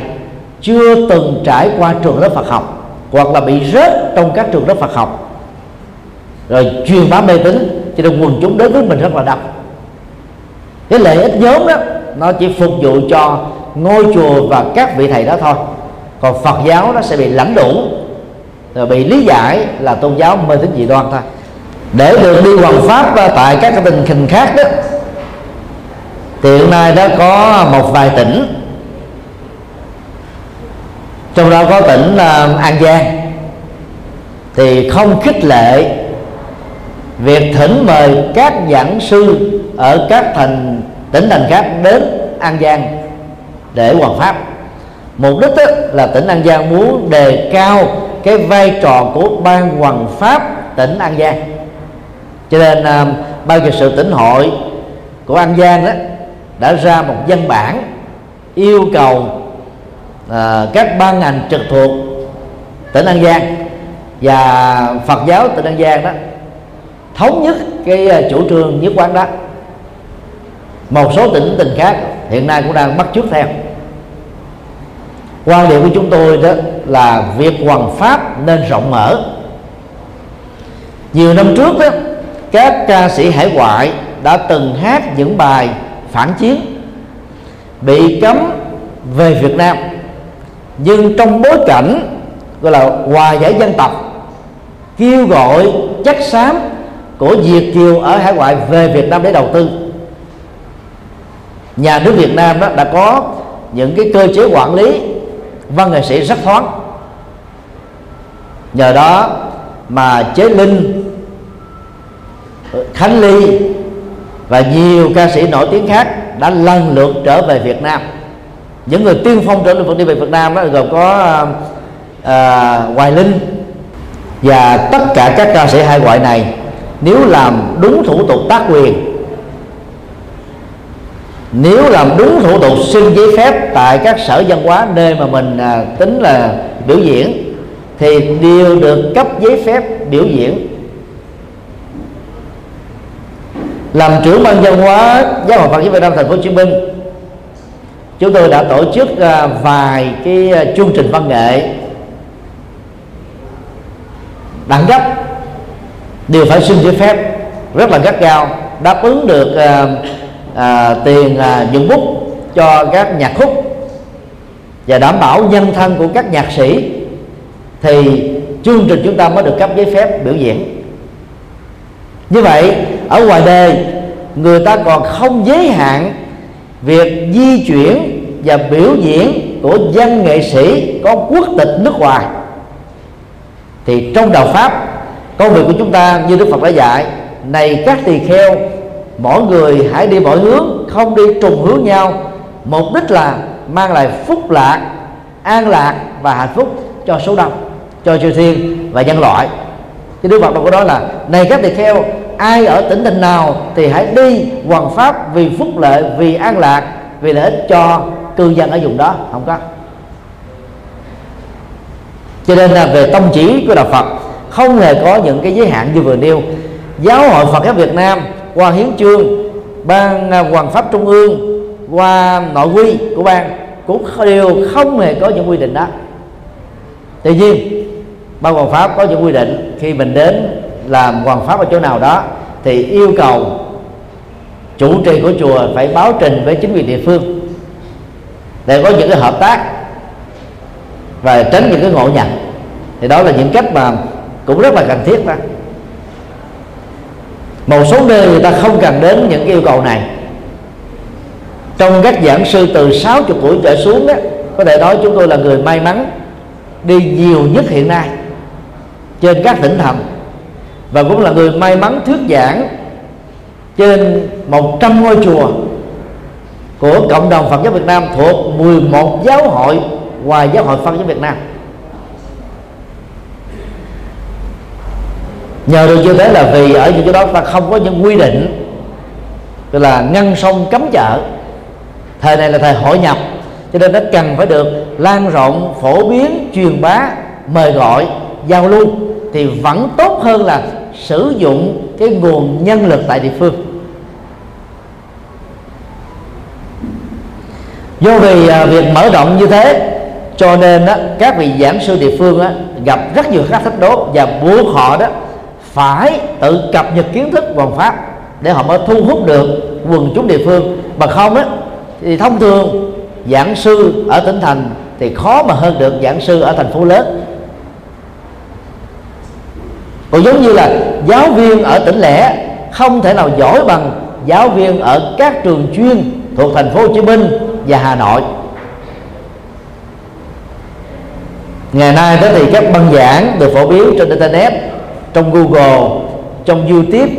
chưa từng trải qua trường lớp Phật học, hoặc là bị rớt trong các trường lớp Phật học, rồi truyền bá mê tín, cho nên quần chúng đến với mình rất là đông. Cái lợi ích nhóm đó nó chỉ phục vụ cho ngôi chùa và các vị thầy đó thôi, còn Phật giáo nó sẽ bị lãnh đủ, rồi bị lý giải là tôn giáo mê tín dị đoan thôi. Để được đi hoằng pháp tại các tỉnh thành khác đó, thì hiện nay đã có một vài tỉnh, trong đó có tỉnh An Giang, thì không khích lệ việc thỉnh mời các giảng sư ở các tỉnh thành khác đến An Giang để hoằng pháp. Mục đích là tỉnh An Giang muốn đề cao cái vai trò của ban hoằng pháp tỉnh An Giang, cho nên ban trị sự tỉnh hội của An Giang đó đã ra một văn bản yêu cầu các ban ngành trực thuộc tỉnh An Giang và Phật giáo tỉnh An Giang đó thống nhất cái chủ trương nhất quán đó. Một số tỉnh khác hiện nay cũng đang bắt chước theo. Quan điểm của chúng tôi đó là việc hoằng pháp nên rộng mở. Nhiều năm trước đó, các ca sĩ hải ngoại đã từng hát những bài phản chiến bị cấm về Việt Nam, nhưng trong bối cảnh gọi là hòa giải dân tộc, kêu gọi chất xám của Việt kiều ở hải ngoại về Việt Nam để đầu tư. Nhà nước Việt Nam đó đã có những cái cơ chế quản lý văn nghệ sĩ rất thoáng. Nhờ đó mà Chế Linh, Khánh Ly và nhiều ca sĩ nổi tiếng khác đã lần lượt trở về Việt Nam. Những người tiên phong trở đi về Việt Nam đó gồm có Hoài Linh. Và tất cả các ca sĩ hải ngoại này nếu làm đúng thủ tục tác quyền, nếu làm đúng thủ tục xin giấy phép tại các sở văn hóa nơi mà mình tính là biểu diễn, thì đều được cấp giấy phép biểu diễn. Làm trưởng ban văn hóa Giáo hội Phật giáo Việt Nam Thành phố Hồ Chí Minh, chúng tôi đã tổ chức vài cái chương trình văn nghệ đẳng cấp đều phải xin giấy phép rất là gắt gao, đáp ứng được tiền nhuận bút cho các nhạc khúc và đảm bảo nhân thân của các nhạc sĩ, thì chương trình chúng ta mới được cấp giấy phép biểu diễn. Như vậy ở ngoài đời người ta còn không giới hạn việc di chuyển và biểu diễn của văn nghệ sĩ có quốc tịch nước ngoài, thì trong đạo Pháp công việc của chúng ta như Đức Phật đã dạy: này các tỳ kheo, mỗi người hãy đi mỗi hướng, không đi trùng hướng nhau, mục đích là mang lại phúc lạc, an lạc và hạnh phúc cho số đông, cho chư thiên và nhân loại. Thì Đức Phật đâu có nói là này các tỳ kheo, ai ở tỉnh thành nào thì hãy đi hoằng pháp vì phúc lợi, vì an lạc, vì lợi ích cho cư dân ở vùng đó, không có. Cho nên là về tông chỉ của đạo Phật không hề có những cái giới hạn như vừa nêu. Giáo hội Phật giáo Việt Nam qua hiến chương Ban Hoằng Pháp Trung ương, qua nội quy của ban cũng đều không hề có những quy định đó. Tuy nhiên Ban Hoằng Pháp có những quy định, khi mình đến làm hoằng pháp ở chỗ nào đó thì yêu cầu chủ trì của chùa phải báo trình với chính quyền địa phương để có những cái hợp tác và tránh những cái ngộ nhận. Thì đó là những cách mà cũng rất là cần thiết đó. Một số nơi người ta không cần đến những cái yêu cầu này. Trong các giảng sư từ 60 tuổi trở xuống đó, có thể nói chúng tôi là người may mắn đi nhiều nhất hiện nay trên các tỉnh thành, và cũng là người may mắn thuyết giảng trên 100 ngôi chùa của cộng đồng Phật giáo Việt Nam thuộc 11 giáo hội ngoài Giáo hội Phật giáo Việt Nam. Nhờ được như thế là vì ở những chỗ đó ta không có những quy định tức là ngăn sông cấm chợ. Thời này là thời hội nhập, cho nên nó cần phải được lan rộng, phổ biến, truyền bá, mời gọi, giao lưu thì vẫn tốt hơn là sử dụng cái nguồn nhân lực tại địa phương. Do vì việc mở rộng như thế cho nên đó, các vị giảng sư địa phương đó, gặp rất nhiều các thách đố và buộc họ đó phải tự cập nhật kiến thức hoằng pháp để họ mới thu hút được quần chúng địa phương. Mà không đó, thì thông thường giảng sư ở tỉnh thành thì khó mà hơn được giảng sư ở thành phố lớn. Còn giống như là giáo viên ở tỉnh lẻ không thể nào giỏi bằng giáo viên ở các trường chuyên thuộc thành phố Hồ Chí Minh và Hà Nội. Ngày nay đó thì các băng giảng được phổ biến trên internet, trong Google, trong YouTube.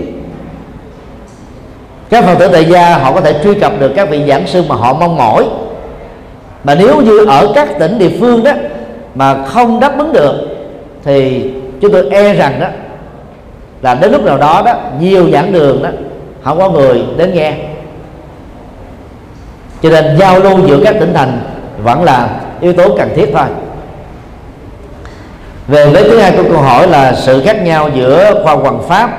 Các Phật tử tại gia họ có thể truy cập được các vị giảng sư mà họ mong mỏi. Mà nếu như ở các tỉnh địa phương đó mà không đáp ứng được thì chúng tôi e rằng đó là đến lúc nào đó đó nhiều giảng đường đó không có người đến nghe. Cho nên giao lưu giữa các tỉnh thành vẫn là yếu tố cần thiết thôi. Về với thứ hai của câu hỏi là sự khác nhau giữa khoa hoằng pháp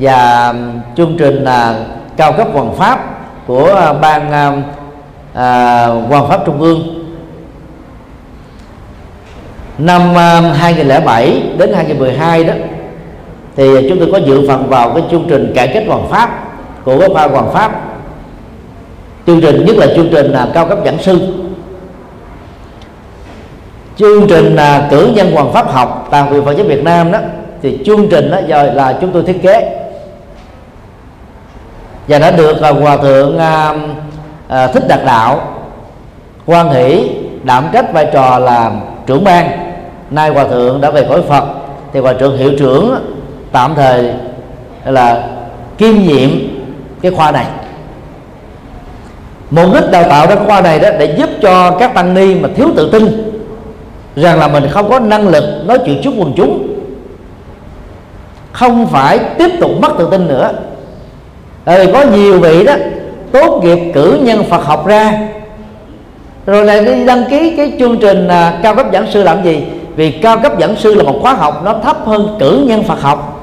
và chương trình là cao cấp hoằng pháp của ban hoằng pháp trung ương. Năm 2007 đến 2012 đó thì chúng tôi có dự phần vào cái chương trình cải cách hoằng pháp của các khoa hoằng pháp. Chương trình nhất là chương trình là cao cấp giảng sư, chương trình là cử nhân hoằng pháp học tại Học viện Phật giáo Việt Nam đó, thì chương trình đó giờ là chúng tôi thiết kế và đã được Hòa Thượng Thích Đạt Đạo quan hỷ đảm trách vai trò là trưởng ban. Nay Hòa Thượng đã về cõi Phật thì Hòa Thượng hiệu trưởng tạm thời là kiêm nhiệm cái khoa này. Mục đích đào tạo các khoa này đó để giúp cho các tăng ni mà thiếu tự tin rằng là mình không có năng lực nói chuyện trước quần chúng, không phải tiếp tục mất tự tin nữa. Tại vì có nhiều vị đó tốt nghiệp cử nhân Phật học ra rồi lại đi đăng ký cái chương trình cao cấp giảng sư làm gì? Vì cao cấp giảng sư là một khóa học nó thấp hơn cử nhân Phật học,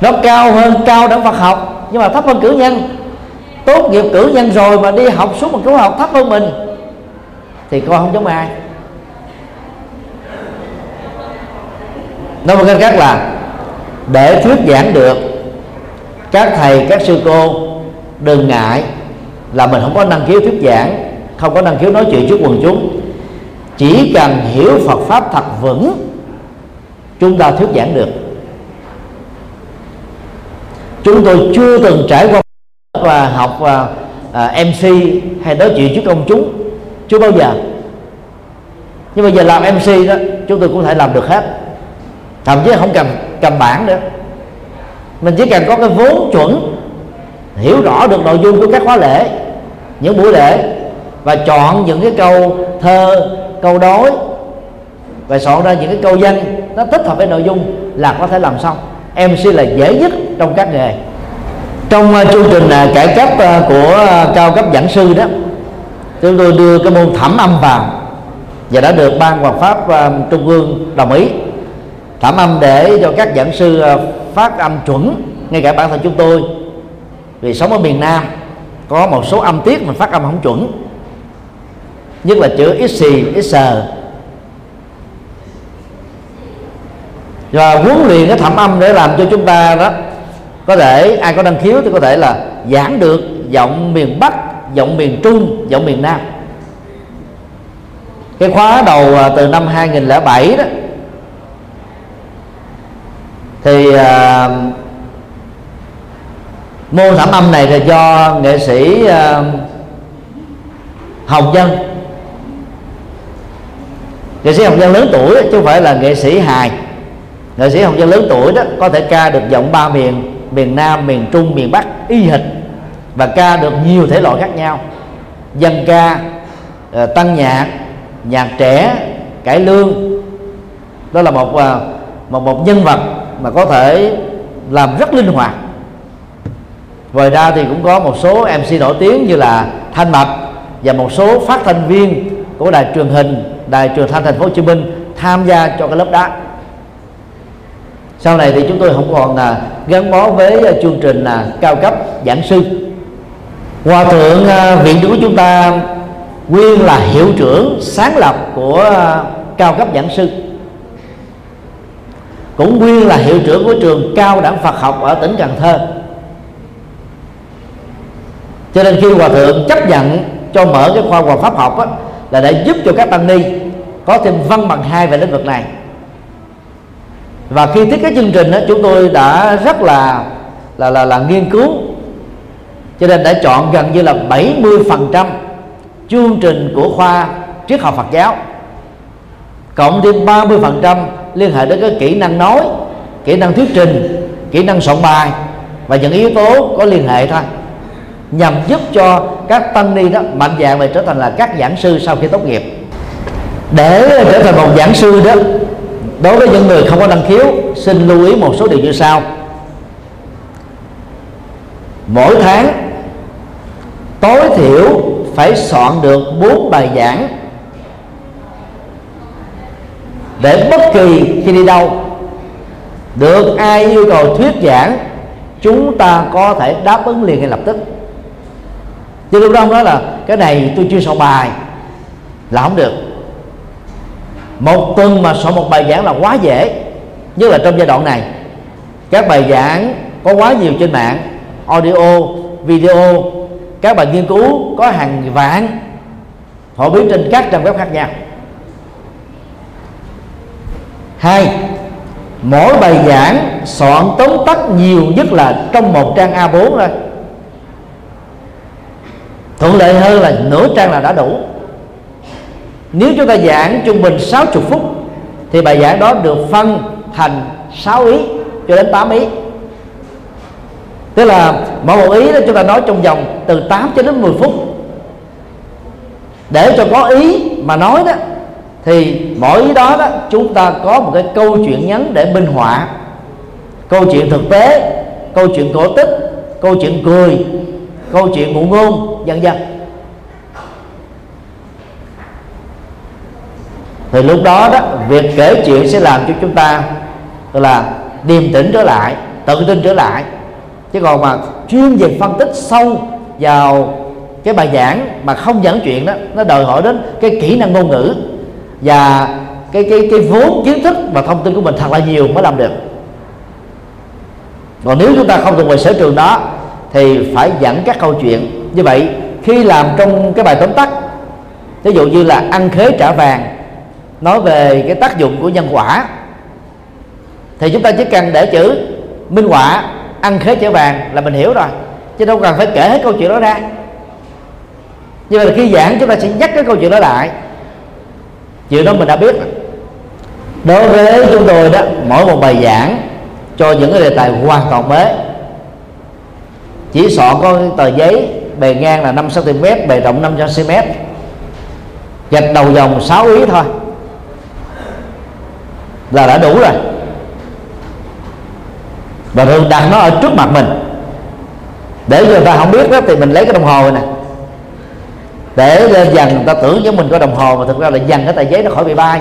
nó cao hơn cao đẳng Phật học nhưng mà thấp hơn cử nhân. Tốt nghiệp cử nhân rồi mà đi học xuống một khóa học thấp hơn mình thì coi không giống ai. Nói một cách khác là để thuyết giảng được, các thầy các sư cô đừng ngại là mình không có năng khiếu thuyết giảng, không có năng khiếu nói chuyện trước quần chúng. Chỉ cần hiểu Phật Pháp thật vững chúng ta thuyết giảng được. Chúng tôi chưa từng trải qua và học MC hay nói chuyện trước công chúng, chưa bao giờ. Nhưng mà giờ làm MC đó, chúng tôi cũng thể làm được hết, thậm chí không cần cầm bảng nữa. Mình chỉ cần có cái vốn chuẩn, hiểu rõ được nội dung của các khóa lễ, những buổi lễ, và chọn những cái câu thơ, câu đối, và soạn ra những cái câu văn nó thích hợp với nội dung là có thể làm xong. MC là dễ nhất trong các nghề. Trong chương trình cải cách của cao cấp giảng sư đó, chúng tôi đưa cái môn thẩm âm vào và đã được Ban Hoằng Pháp Trung ương đồng ý. Thẩm âm để cho các giảng sư phát âm chuẩn. Ngay cả bản thân chúng tôi, vì sống ở miền Nam, có một số âm tiết mình phát âm không chuẩn, nhất là chữ xì, sờ. Và huấn luyện cái thẩm âm để làm cho chúng ta đó có thể, ai có năng khiếu thì có thể là giảng được giọng miền Bắc, giọng miền Trung, giọng miền Nam. Cái khóa đầu từ năm 2007 đó thì môn thẩm âm này là do nghệ sĩ Hồng Dân, nghệ sĩ Hồng Dân lớn tuổi chứ không phải là nghệ sĩ hài. Nghệ sĩ Hồng Dân lớn tuổi đó có thể ca được giọng ba miền: miền Nam, miền Trung, miền Bắc y hệt, và ca được nhiều thể loại khác nhau: dân ca, tăng nhạc, nhạc trẻ, cải lương. Đó là một nhân vật mà có thể làm rất linh hoạt. Ngoài ra thì cũng có một số MC nổi tiếng như là Thanh Mạch và một số phát thanh viên của đài truyền hình, đài truyền thanh Thành phố Hồ Chí Minh tham gia cho cái lớp đó. Sau này thì chúng tôi không còn là gắn bó với chương trình là cao cấp giảng sư. Hòa thượng viện trưởng của chúng ta nguyên là hiệu trưởng sáng lập của cao cấp giảng sư, cũng nguyên là hiệu trưởng của trường cao đẳng Phật học ở tỉnh Cần Thơ. Cho nên khi Hòa thượng chấp nhận cho mở cái khoa Hoằng Pháp học á, là để giúp cho các tăng ni có thêm văn bằng hai về lĩnh vực này. Và khi thiết kế chương trình đó, chúng tôi đã rất là nghiên cứu, cho nên đã chọn gần như là 70% chương trình của khoa triết học Phật giáo, cộng thêm 30% liên hệ đến các kỹ năng nói, kỹ năng thuyết trình, kỹ năng soạn bài và những yếu tố có liên hệ thôi, nhằm giúp cho các tăng ni đó mạnh dạn về trở thành là các giảng sư sau khi tốt nghiệp. Để trở thành một giảng sư đó, đối với những người không có năng khiếu, xin lưu ý một số điều như sau. Mỗi tháng tối thiểu phải soạn được 4 bài giảng, để bất kỳ khi đi đâu được ai yêu cầu thuyết giảng, chúng ta có thể đáp ứng liền ngay lập tức. Chứ lúc đó nói là cái này tôi chưa soạn bài là không được. Một tuần mà soạn một bài giảng là quá dễ, nhất là trong giai đoạn này. Các bài giảng có quá nhiều trên mạng, audio, video, các bài nghiên cứu có hàng vạn, phổ biến trên các trang web khác nhau. Hai, mỗi bài giảng soạn tóm tắt nhiều nhất là trong một trang A4 thôi, thuận lợi hơn là nửa trang là đã đủ. Nếu chúng ta giảng trung bình 60 phút thì bài giảng đó được phân thành 6 ý cho đến 8 ý. Tức là mỗi một ý đó chúng ta nói trong vòng từ 8 cho đến 10 phút. Để cho có ý mà nói đó, thì mỗi ý đó chúng ta có một cái câu chuyện nhấn để minh họa. Câu chuyện thực tế, câu chuyện cổ tích, câu chuyện cười, câu chuyện ngụ ngôn, vân vân. Thì lúc đó đó, việc kể chuyện sẽ làm cho chúng ta là điềm tĩnh trở lại, tự tin trở lại. Chứ còn mà chuyên về phân tích sâu vào cái bài giảng mà không giảng chuyện đó, nó đòi hỏi đến cái kỹ năng ngôn ngữ và cái vốn kiến thức và thông tin của mình thật là nhiều mới làm được. Còn nếu chúng ta không thuộc về sở trường đó thì phải dẫn các câu chuyện. Như vậy khi làm trong cái bài tóm tắt, ví dụ như là ăn khế trả vàng, nói về cái tác dụng của nhân quả, Thì chúng ta chỉ cần để chữ minh họa ăn khế chữ vàng là mình hiểu rồi, chứ đâu cần phải kể hết câu chuyện đó ra. Như vậy là khi giảng chúng ta sẽ nhắc cái câu chuyện đó lại, chuyện đó mình đã biết rồi. Đối với chúng tôi đó, mỗi một bài giảng cho những cái đề tài hoàn toàn mới, chỉ soạn có tờ giấy bề ngang là 5 cm, bề rộng 5 cm, gạch đầu dòng 6 ý thôi là đã đủ rồi. Và thường đặt nó ở trước mặt mình, để người ta không biết đó thì mình lấy cái đồng hồ này nè, để lên dần người ta tưởng giống mình có đồng hồ, mà thực ra là dần cái tờ giấy nó khỏi bị bay.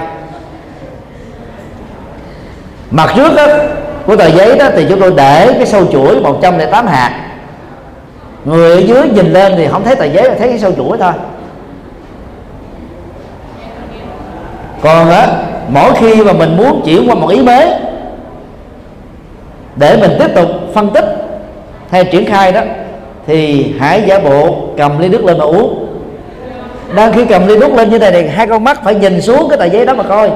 Mặt trước đó, của tờ giấy đó thì chúng tôi để cái sâu chuỗi 108 hạt. Người ở dưới nhìn lên thì không thấy tờ giấy, mà thấy cái sâu chuỗi thôi. Còn đó, mỗi khi mà mình muốn chuyển qua một ý mới để mình tiếp tục phân tích hay triển khai đó, thì hãy giả bộ cầm ly nước lên mà uống. Đang khi cầm ly nước lên như thế này, hai con mắt phải nhìn xuống cái tờ giấy đó mà coi.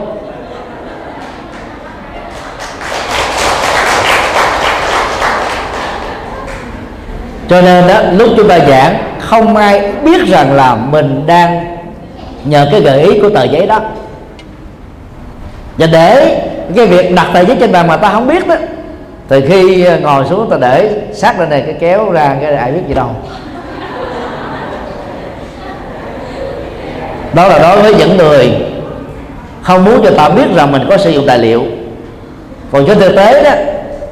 Cho nên đó, lúc chúng ta giảng không ai biết rằng là mình đang nhờ cái gợi ý của tờ giấy đó. Và để cái việc đặt tờ giấy trên bàn mà ta không biết đó, thì khi ngồi xuống ta để sát lên này, cái kéo ra cái ai biết gì đâu. Đó là đối với những người không muốn cho ta biết rằng mình có sử dụng tài liệu. Còn trên thực tế đó,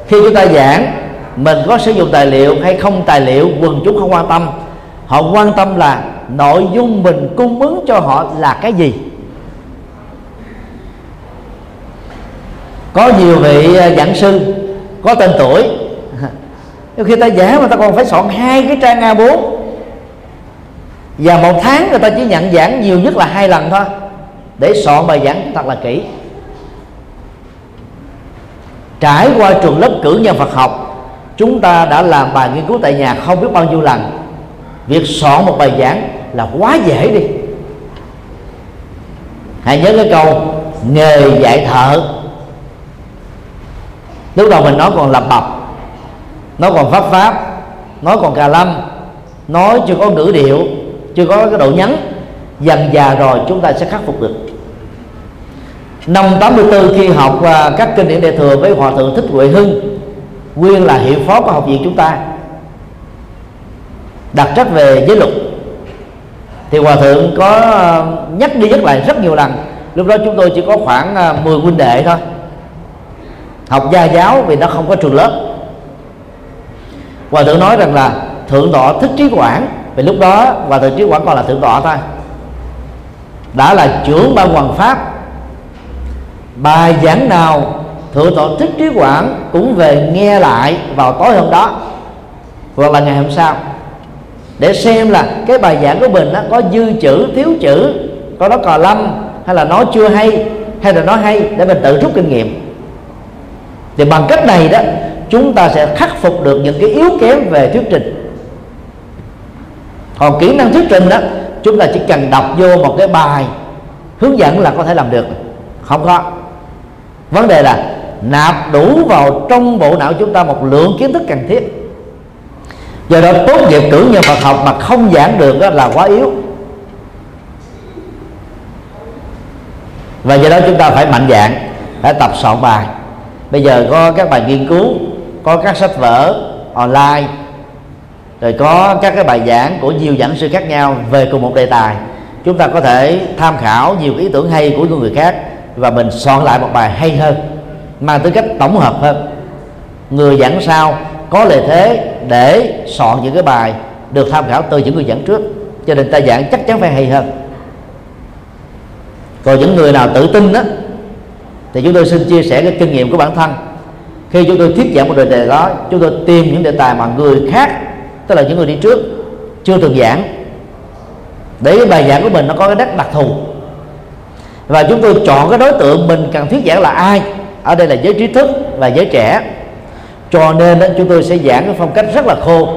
khi chúng ta giảng mình có sử dụng tài liệu hay không tài liệu, quần chúng không quan tâm. Họ quan tâm là nội dung mình cung ứng cho họ là cái gì. Có nhiều vị giảng sư có tên tuổi, nhưng khi ta giảng mà ta còn phải soạn 2 cái trang A4, và một tháng người ta chỉ nhận giảng nhiều nhất là 2 lần thôi, để soạn bài giảng thật là kỹ. Trải qua trường lớp cử nhân Phật học, chúng ta đã làm bài nghiên cứu tại nhà không biết bao nhiêu lần. Việc soạn một bài giảng là quá dễ đi. Hãy nhớ cái câu nghề dạy thợ. Lúc đầu mình nói còn lặp bập, nói còn pháp pháp, nói còn cà lâm, nói chưa có ngữ điệu, chưa có cái độ nhấn. Dần dà rồi chúng ta sẽ khắc phục được. Năm 84 khi học các kinh điển Đại thừa với Hòa Thượng Thích Huệ Hưng, nguyên là hiệu phó của học viện chúng ta, đặc trách về giới luật, thì Hòa Thượng có nhắc đi nhắc lại rất nhiều lần. Lúc đó chúng tôi chỉ có khoảng 10 huynh đệ thôi, học gia giáo vì nó không có trường lớp. Hòa Thượng nói rằng là Thượng tọa Thích Trí Quảng, vì lúc đó Hòa Thượng Trí Quảng còn là thượng tọa thôi, đã là trưởng ban hoằng pháp. Bài giảng nào Thượng tọa Thích Trí Quảng cũng về nghe lại vào tối hôm đó hoặc là ngày hôm sau, để xem là cái bài giảng của mình có dư chữ, thiếu chữ, có đó cò lâm, hay là nói chưa hay, hay là nói hay, để mình tự rút kinh nghiệm. Thì bằng cách này đó, chúng ta sẽ khắc phục được những cái yếu kém về thuyết trình. Còn kỹ năng thuyết trình đó, chúng ta chỉ cần đọc vô một cái bài hướng dẫn là có thể làm được. Không có vấn đề là nạp đủ vào trong bộ não chúng ta một lượng kiến thức cần thiết. Do đó tốt nghiệp cử nhân Phật học mà không giảng được đó là quá yếu. Và do đó chúng ta phải mạnh dạn, phải tập soạn bài. Bây giờ có các bài nghiên cứu, có các sách vở online, rồi có các cái bài giảng của nhiều giảng sư khác nhau về cùng một đề tài. Chúng ta có thể tham khảo nhiều ý tưởng hay của người khác và mình soạn lại một bài hay hơn, mang tính cách tổng hợp hơn. Người giảng sau có lợi thế để soạn những cái bài được tham khảo từ những người giảng trước, cho nên ta giảng chắc chắn phải hay hơn. Còn những người nào tự tin đó, thì chúng tôi xin chia sẻ cái kinh nghiệm của bản thân. Khi chúng tôi thuyết giảng một đề tài đó, chúng tôi tìm những đề tài mà người khác, tức là những người đi trước, chưa từng giảng, để cái bài giảng của mình nó có cái nét đặc thù. Và chúng tôi chọn cái đối tượng mình cần thuyết giảng là ai. Ở đây là giới trí thức và giới trẻ. Cho nên đó, chúng tôi sẽ giảng cái phong cách rất là khô,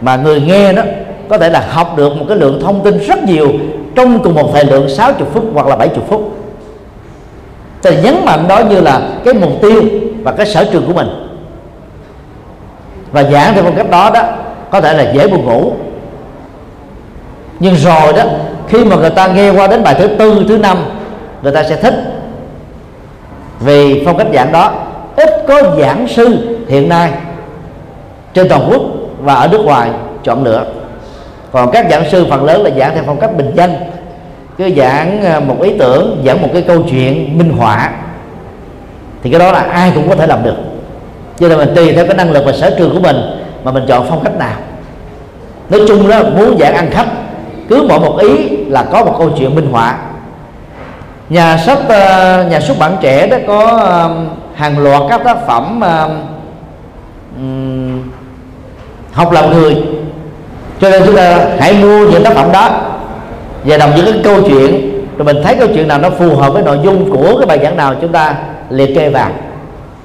mà người nghe đó có thể là học được một cái lượng thông tin rất nhiều trong cùng một thời lượng 60 phút hoặc là 70 phút. Thì nhấn mạnh đó như là cái mục tiêu và cái sở trường của mình. Và giảng theo phong cách đó đó có thể là dễ buồn ngủ. Nhưng rồi đó, khi mà người ta nghe qua đến bài thứ tư, thứ năm, người ta sẽ thích. Vì phong cách giảng đó ít có giảng sư hiện nay trên toàn quốc và ở nước ngoài chọn lựa. Còn các giảng sư phần lớn là giảng theo phong cách bình dân, cứ giảng một ý tưởng, giảng một cái câu chuyện minh họa. Thì cái đó là ai cũng có thể làm được, cho nên mình tùy theo cái năng lực và sở trường của mình mà mình chọn phong cách nào. Nói chung đó, muốn giảng ăn khách, cứ mỗi một ý là có một câu chuyện minh họa. Nhà xuất bản trẻ đó có hàng loạt các tác phẩm học làm người, cho nên chúng ta hãy mua những tác phẩm đó và đọc những cái câu chuyện, rồi mình thấy câu chuyện nào nó phù hợp với nội dung của cái bài giảng nào chúng ta liệt kê vào.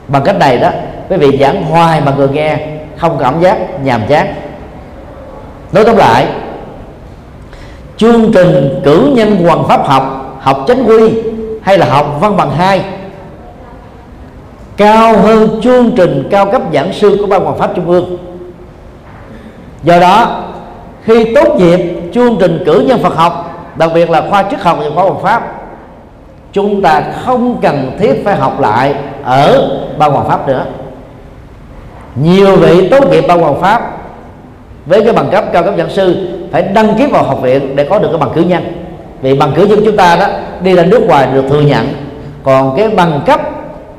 Bằng cách này đó, quý vị giảng hoài mà người nghe không cảm giác nhàm chán. Nói tóm lại, chương trình cử nhân hoằng pháp học, học chánh quy hay là học văn bằng 2 cao hơn chương trình cao cấp giảng sư của Ban Hoằng Pháp Trung ương. Do đó, khi tốt nghiệp chương trình cử nhân Phật học, đặc biệt là khoa triết học và khoa Hoằng Pháp, chúng ta không cần thiết phải học lại ở Ban Hoằng Pháp nữa. Nhiều vị tốt nghiệp Ban Hoằng Pháp với cái bằng cấp cao cấp giảng sư phải đăng ký vào học viện để có được cái bằng cử nhân. Vì bằng cử nhân chúng ta đó đi ra nước ngoài được thừa nhận, còn cái bằng cấp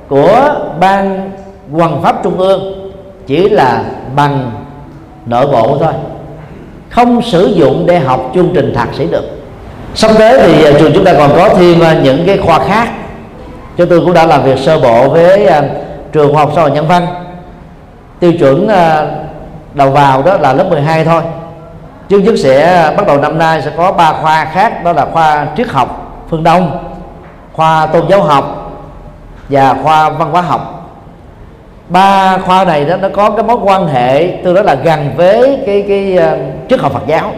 của Ban Hoằng Pháp Trung ương chỉ là bằng nội bộ thôi, không sử dụng để học chương trình thạc sĩ được. Sắp tới thì trường chúng ta còn có thêm những cái khoa khác. Chúng tôi cũng đã làm việc sơ bộ với trường Khoa học Xã hội Nhân văn. Tiêu chuẩn đầu vào đó là lớp 12 thôi. Chương chức sẽ bắt đầu năm nay sẽ có 3 khoa khác, đó là khoa triết học phương Đông, khoa tôn giáo học và khoa văn hóa học. 3 khoa này đó, nó có cái mối quan hệ tương đối là gần với cái triết học Phật giáo.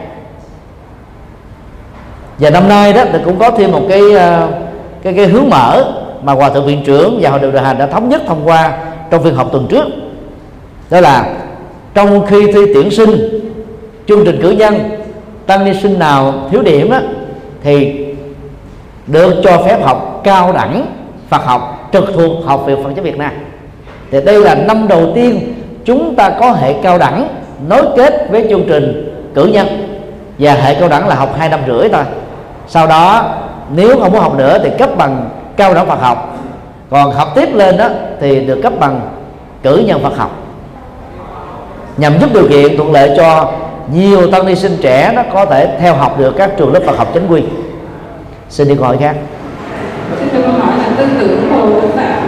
Và năm nay đó thì cũng có thêm một cái hướng mở mà Hòa thượng viện trưởng và Hội đồng điều hành đã thống nhất thông qua trong phiên họp tuần trước, đó là trong khi thi tuyển sinh chương trình cử nhân, tăng ni sinh nào thiếu điểm đó, thì được cho phép học cao đẳng Phật học trực thuộc Học viện Phật giáo Việt Nam. Thì đây là năm đầu tiên chúng ta có hệ cao đẳng nối kết với chương trình cử nhân, và hệ cao đẳng là học 2 năm rưỡi thôi. Sau đó nếu không muốn học nữa thì cấp bằng cao đẳng Phật học, còn học tiếp lên đó thì được cấp bằng cử nhân Phật học, nhằm giúp điều kiện thuận lợi cho nhiều tăng ni sinh trẻ nó có thể theo học được các trường lớp Phật học chính quy. Xin điện thoại khác. Xin được hỏi là tư tưởng Bồ Tát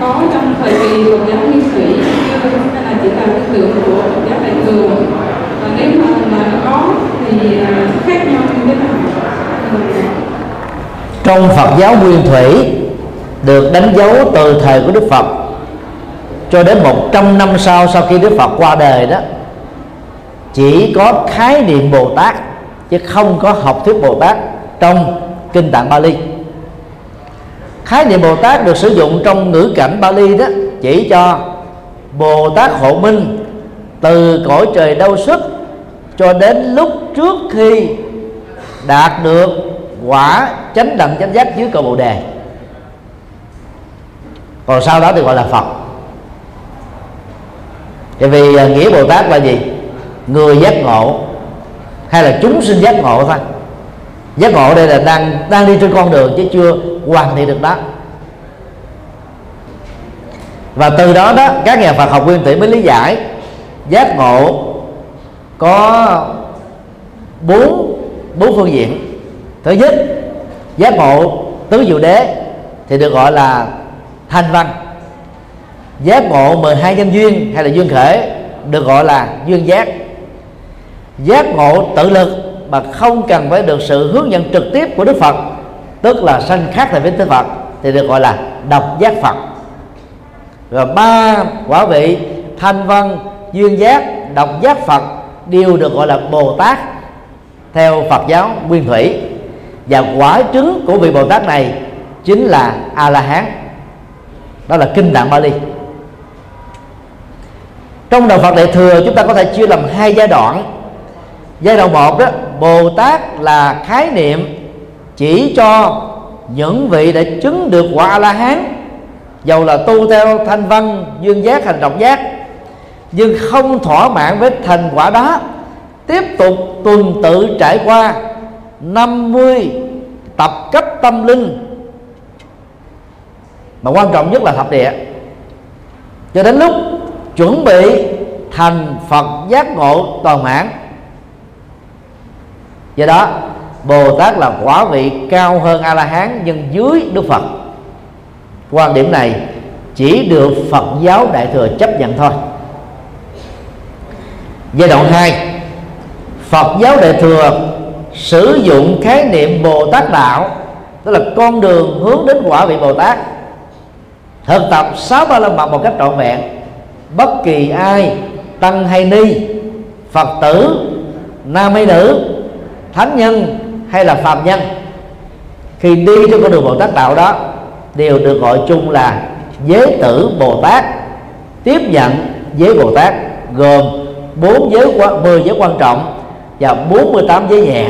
có trong thời kỳ Phật giáo nguyên thủy hay là chỉ là tư tưởng của Phật giáo đại thừa, và nếu mà có thì khác nhau như thế nào? Trong Phật giáo nguyên thủy được đánh dấu từ thời của Đức Phật cho đến 100 năm sau khi Đức Phật qua đời đó, chỉ có khái niệm Bồ Tát chứ không có học thuyết Bồ Tát trong kinh tạng Pali. Khái niệm Bồ Tát được sử dụng trong ngữ cảnh Pali đó chỉ cho Bồ Tát hộ minh từ cõi trời Đâu Xuất cho đến lúc trước khi đạt được quả chánh đẳng chánh giác dưới cội Bồ Đề. Còn sau đó thì gọi là Phật. Tại vì nghĩa Bồ Tát là gì? Người giác ngộ hay là chúng sinh giác ngộ thôi. Giác ngộ đây là đang đi trên con đường chứ chưa hoàn thiện được đó. Và từ đó đó các nhà Phật học nguyên thủy mới lý giải giác ngộ có bốn phương diện. Thứ nhất, giác ngộ tứ diệu đế thì được gọi là thanh văn. Giác ngộ 12 nhân duyên hay là duyên khởi được gọi là duyên giác. Giác ngộ tự lực mà không cần phải được sự hướng dẫn trực tiếp của Đức Phật, tức là sanh khác thời với Đức Phật, thì được gọi là độc giác Phật. Rồi 3 quả vị thanh văn, duyên giác, độc giác Phật đều được gọi là Bồ Tát theo Phật giáo nguyên thủy. Và quả trứng của vị Bồ Tát này chính là A-la-hán. Đó là kinh Tạng Bali. Trong đạo Phật Đại Thừa chúng ta có thể chia làm hai giai đoạn. Giai đoạn một đó, Bồ Tát là khái niệm chỉ cho những vị đã chứng được quả A-la-hán, dầu là tu theo thanh văn, duyên giác, hành động giác, nhưng không thỏa mãn với thành quả đó, tiếp tục tuần tự trải qua 50 tập cấp tâm linh, mà quan trọng nhất là thập địa, cho đến lúc chuẩn bị thành Phật giác ngộ toàn mãn. Do đó Bồ Tát là quả vị cao hơn A-la-hán nhưng dưới Đức Phật. Quan điểm này chỉ được Phật giáo Đại Thừa chấp nhận thôi. Giai đoạn 2, Phật giáo Đại Thừa sử dụng khái niệm Bồ Tát Đạo, tức là con đường hướng đến quả vị Bồ Tát. Thực tập 6 ba la mật một cách trọn vẹn, bất kỳ ai, tăng hay ni, Phật tử, nam hay nữ, thánh nhân hay là phàm nhân, khi đi trên con đường Bồ Tát Đạo đó đều được gọi chung là giới tử Bồ Tát, tiếp nhận giới Bồ Tát, gồm 4 giới, 10 giới quan trọng và 48 giới nhẹ.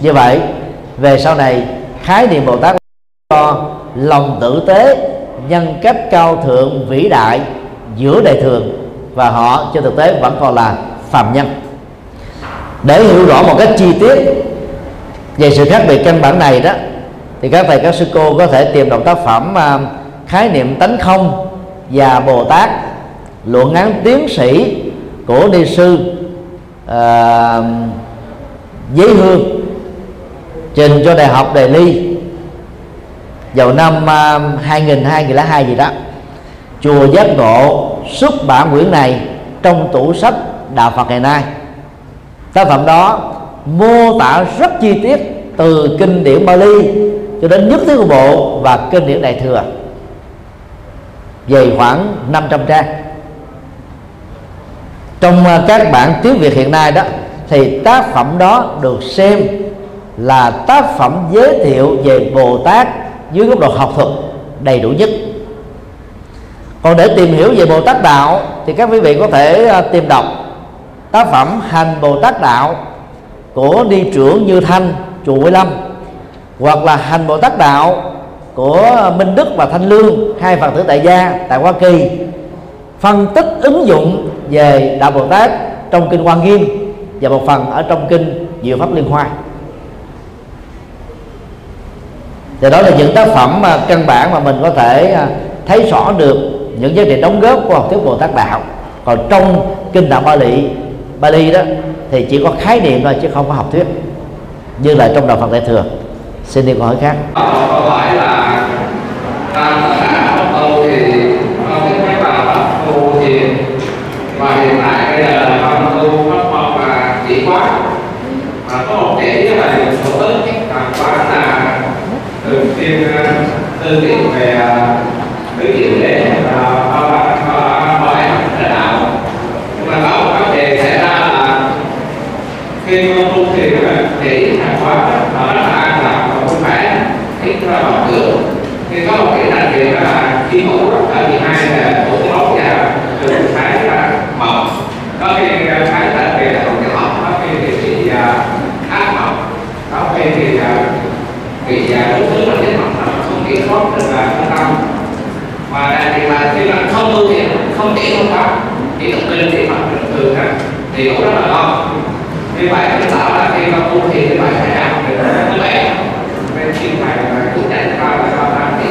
Như vậy về sau này khái niệm Bồ Tát cho lòng tử tế, nhân cách cao thượng vĩ đại giữa Đại Thừa, và họ trên thực tế vẫn còn là phàm nhân. Để hiểu rõ một cách chi tiết về sự khác biệt căn bản này đó, thì các thầy các sư cô có thể tìm đọc tác phẩm khái niệm tánh không và Bồ Tát, luận án tiến sĩ của ni sư Giấy Hương trình cho Đại học Đề Ly vào năm 2002 gì đó. Chùa Giác Ngộ xuất bản quyển này trong tủ sách Đạo Phật ngày nay. Tác phẩm đó mô tả rất chi tiết từ kinh điển Bali cho đến nhất thiết của bộ và kinh điển Đại Thừa, dày khoảng 500 trang. Trong các bản tiếng Việt hiện nay đó, thì tác phẩm đó được xem là tác phẩm giới thiệu về Bồ Tát dưới góc độ học thuật đầy đủ nhất. Còn để tìm hiểu về Bồ Tát Đạo thì các quý vị có thể tìm đọc tác phẩm Hành Bồ Tát Đạo của ni trưởng Như Thanh, chùa Quế Lâm, hoặc là Hành Bồ Tát Đạo của Minh Đức và Thanh Lương, hai Phật tử tại gia tại Hoa Kỳ, phân tích ứng dụng về Đạo Bồ Tát trong kinh Hoa Nghiêm và một phần ở trong kinh Diệu Pháp Liên Hoa. Thì đó là những tác phẩm căn bản mà mình có thể thấy rõ được những giá trị đóng góp của học thuyết Bồ Tát Đạo. Còn trong kinh Đạo Bali đó thì chỉ có khái niệm thôi chứ không có học thuyết như là trong Đạo Phật Đại Thừa. Xin đi câu hỏi khác. Câu hỏi là ông thì ông thấy bà tu thiền và hiện tại bây giờ ông tu pháp môn và chỉ quán, và có một điểm là một ít tạm quán là thường xuyên tư liệu về Tứ Diệu Đế và Hoài Linh đạo, nhưng mà có một vấn đề xảy ra là khi ông tu thiền chỉ tạm quán ra mở cửa, thì có một cái đặc biệt là khi ngủ rất là bị hai là ngủ lót và từ sáng là mộng. Có khi sáng là về là không có mộng, có khi thì bị ác mộng, có khi thì bị những thứ mà cái mộng nó không kiểm soát được là cái tâm. Và đặc biệt là khi mà không tu thiền, không chỉ không pháp, chỉ tập kinh thì mộng bình thường thì ngủ rất là lo. Vì vậy tôi bảo là khi mà tu thiền thì phải phải ăn được như vậy. Khi mà cũng dành cho là thì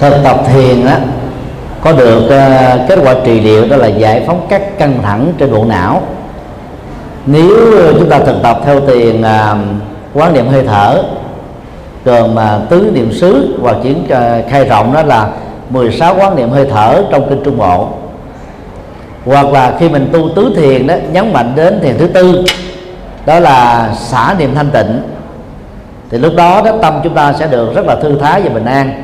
thực tập thiền á có được kết quả trị liệu, đó là giải phóng các căng thẳng trên bộ não. Nếu chúng ta thực tập theo thiền quán niệm hơi thở, gồm tứ niệm xứ, hoặc chuyển khai rộng đó là 16 quán niệm hơi thở trong kinh Trung Bộ, hoặc là khi mình tu tứ thiền đó nhấn mạnh đến thiền thứ tư, đó là xả niệm thanh tịnh, thì lúc đó, tâm chúng ta sẽ được rất là thư thái và bình an.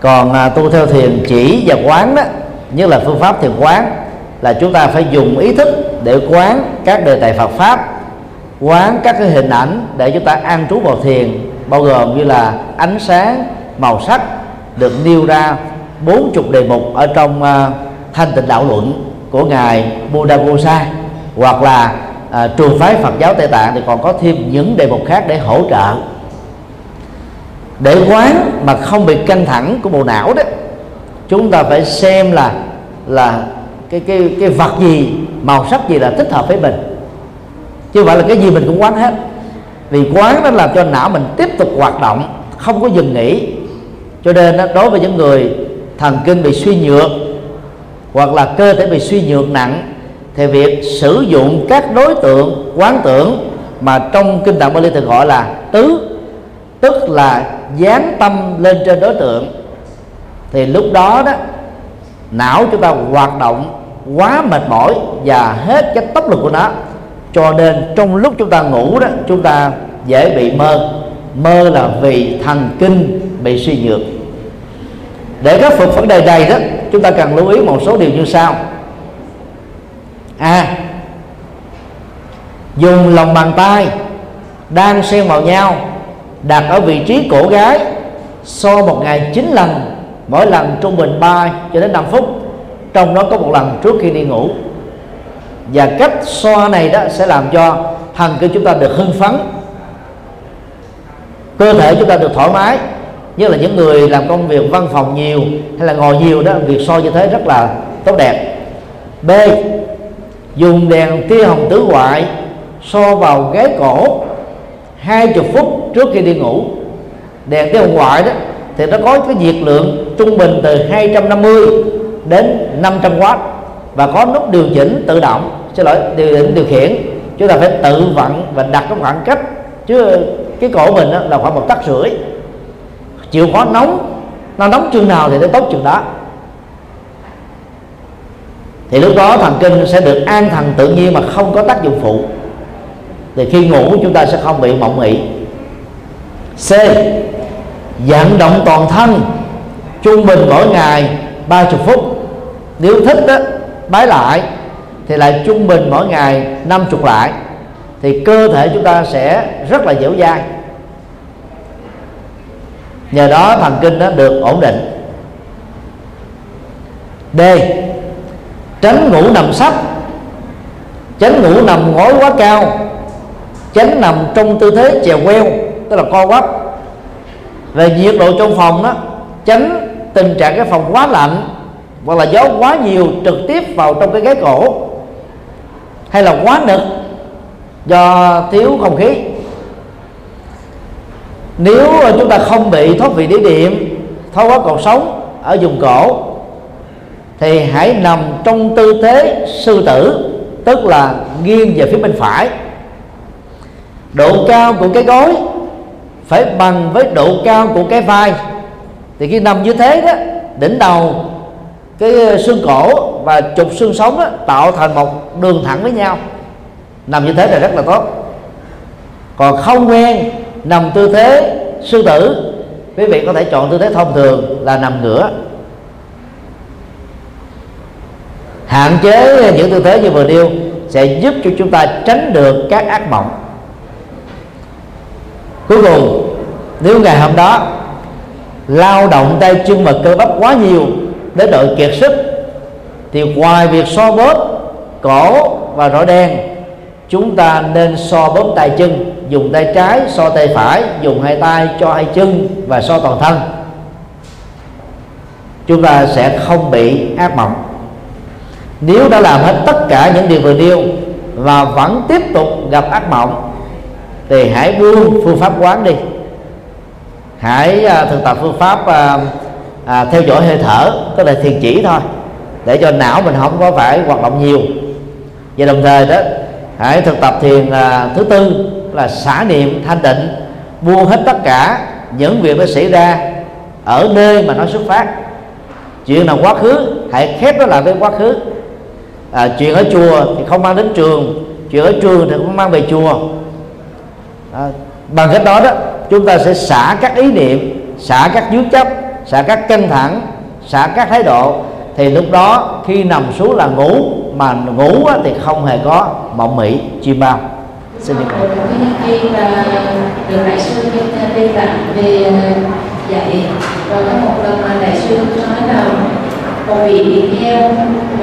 Còn tu theo thiền chỉ và quán đó, nhất là phương pháp thiền quán, là chúng ta phải dùng ý thức để quán các đề tài Phật pháp, quán các cái hình ảnh để chúng ta an trú vào thiền, bao gồm như là ánh sáng, màu sắc, được nêu ra 40 đề mục ở trong Thanh Tịnh Đạo Luận của ngài Buddha Gosa, hoặc là trường phái Phật giáo Tây Tạng thì còn có thêm những đề mục khác để hỗ trợ. Để quán mà không bị căng thẳng của bộ não đó, chúng ta phải xem là cái vật gì, màu sắc gì là thích hợp với mình, chứ không phải là cái gì mình cũng quán hết. Vì quán nó làm cho não mình tiếp tục hoạt động, không có dừng nghỉ. Cho nên đối với những người thần kinh bị suy nhược hoặc là cơ thể bị suy nhược nặng, thì việc sử dụng các đối tượng quán tưởng mà trong kinh Tạng Bali thường gọi là tứ, tức là dán tâm lên trên đối tượng, thì lúc đó đó não chúng ta hoạt động quá mệt mỏi và hết cái tốc lực của nó, cho nên trong lúc chúng ta ngủ đó chúng ta dễ bị mơ. Mơ là vì thần kinh bị suy nhược. Để khắc phục vấn đề này đó, chúng ta cần lưu ý một số điều như sau. A. Dùng lòng bàn tay đan xen vào nhau đặt ở vị trí cổ gái, so một ngày 9 lần, mỗi lần trung bình 3 cho đến 5 phút, trong đó có một lần trước khi đi ngủ. Và cách xoa này đó sẽ làm cho thần kinh chúng ta được hưng phấn, cơ thể chúng ta được thoải mái. Như là những người làm công việc văn phòng nhiều hay là ngồi nhiều đó, việc xoa như thế rất là tốt đẹp. B. Dùng đèn tia hồng tứ ngoại xoa vào gáy cổ 20 phút trước khi đi ngủ. Đèn tia hồng ngoại đó thì nó có cái nhiệt lượng trung bình từ 250 đến 500W, và có nút điều chỉnh tự động, điều khiển. Chúng ta phải tự vặn và đặt cái khoảng cách, chứ cái cổ mình là khoảng 1,5 tấc, chịu khó nóng, nó nóng chừng nào thì nó tốt chừng đó. Thì lúc đó thần kinh sẽ được an thần tự nhiên mà không có tác dụng phụ, thì khi ngủ chúng ta sẽ không bị mộng mị. C. Vận động toàn thân trung bình mỗi ngày 30 phút, nếu thích đó bái lại thì lại trung bình mỗi ngày 50 lại, thì cơ thể chúng ta sẽ rất là dẻo dai, nhờ đó thần kinh nó được ổn định. D. Tránh ngủ nằm sấp, tránh ngủ nằm gối quá cao, tránh nằm trong tư thế chèo queo, tức là co quắp. Về nhiệt độ trong phòng đó, tránh tình trạng cái phòng quá lạnh hoặc là gió quá nhiều trực tiếp vào trong cái gáy cổ, hay là quá nực do thiếu không khí. Nếu chúng ta không bị thoát vị đĩa đệm, thoái hóa cột sống ở vùng cổ, thì hãy nằm trong tư thế sư tử, tức là nghiêng về phía bên phải. Độ cao của cái gối phải bằng với độ cao của cái vai. Thì khi nằm như thế đó, đỉnh đầu, cái xương cổ và trục xương sống đó, tạo thành một đường thẳng với nhau. Nằm như thế là rất là tốt. Còn không quen nằm tư thế sư tử, quý vị có thể chọn tư thế thông thường là nằm ngửa. Hạn chế những tư thế như vừa nêu sẽ giúp cho chúng ta tránh được các ác mộng. Cuối cùng, nếu ngày hôm đó lao động tay chân và cơ bắp quá nhiều đến độ kiệt sức, thì ngoài việc xoa bóp cổ và rọi đèn, chúng ta nên xoa bóp tay chân, dùng tay trái xoa tay phải, dùng hai tay cho hai chân và xoa toàn thân. Chúng ta sẽ không bị ác mộng. Nếu đã làm hết tất cả những điều vừa nêu và vẫn tiếp tục gặp ác mộng, thì hãy buông phương pháp quán đi. Hãy thực tập phương pháp theo dõi hơi thở, tức là thiền chỉ thôi, để cho não mình không có phải hoạt động nhiều. Và đồng thời đó, hãy thực tập thiền thứ tư là xả niệm thanh tịnh, buông hết tất cả những việc đã xảy ra ở nơi mà nó xuất phát. Chuyện nào quá khứ hãy khép nó lại với quá khứ. Chuyện ở chùa thì không mang đến trường, chuyện ở trường thì không mang về chùa. Bằng cách đó chúng ta sẽ xả các ý niệm, xả các dướng chấp, xả các căng thẳng, xả các thái độ. Thì lúc đó khi nằm xuống là ngủ mà ngủ thì không hề có mộng mỹ chim bao. Xin được cảm ơn đại sư biên bản về dạy, và có một lần mà đại sư nói là một vị đi theo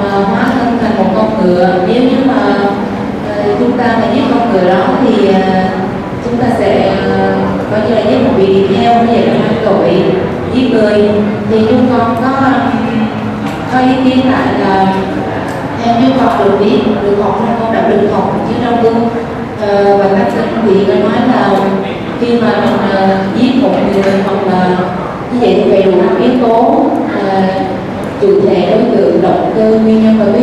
mà hóa thân thành một con ngựa, nếu như mà chúng ta mà giết con ngựa đó thì chúng ta sẽ coi như là giết một vị đi theo như vậy là hai tội giết người. Thì chúng con có ý kiến lại là theo như con được biết, được học là con đã được học chứ đâu luôn. Và các anh vị có nói là khi mà mình giết một người hoặc là như vậy thì phải đủ yếu tố chủ thể, đối tượng, động cơ, nguyên nhân và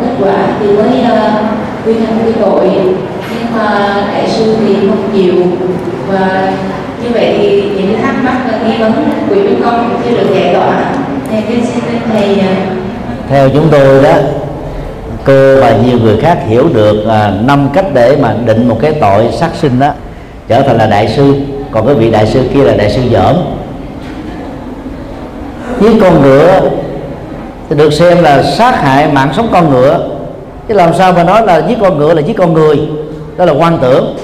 kết quả thì mới quy thành quy tội. Nhưng mà đại sư thì không chịu, và như vậy thì những thắc mắc và nghi vấn của chúng con cũng chưa được giải tỏa. Thầy kính xin thầy. Theo chúng tôi đó, cô và nhiều người khác hiểu được 5 cách để mà định một cái tội sát sinh đó trở thành là đại sư, còn cái vị đại sư kia là đại sư giỡn. Giết con ngựa thì được xem là sát hại mạng sống con ngựa, chứ làm sao mà nói là giết con ngựa là giết con người, đó là hoang tưởng.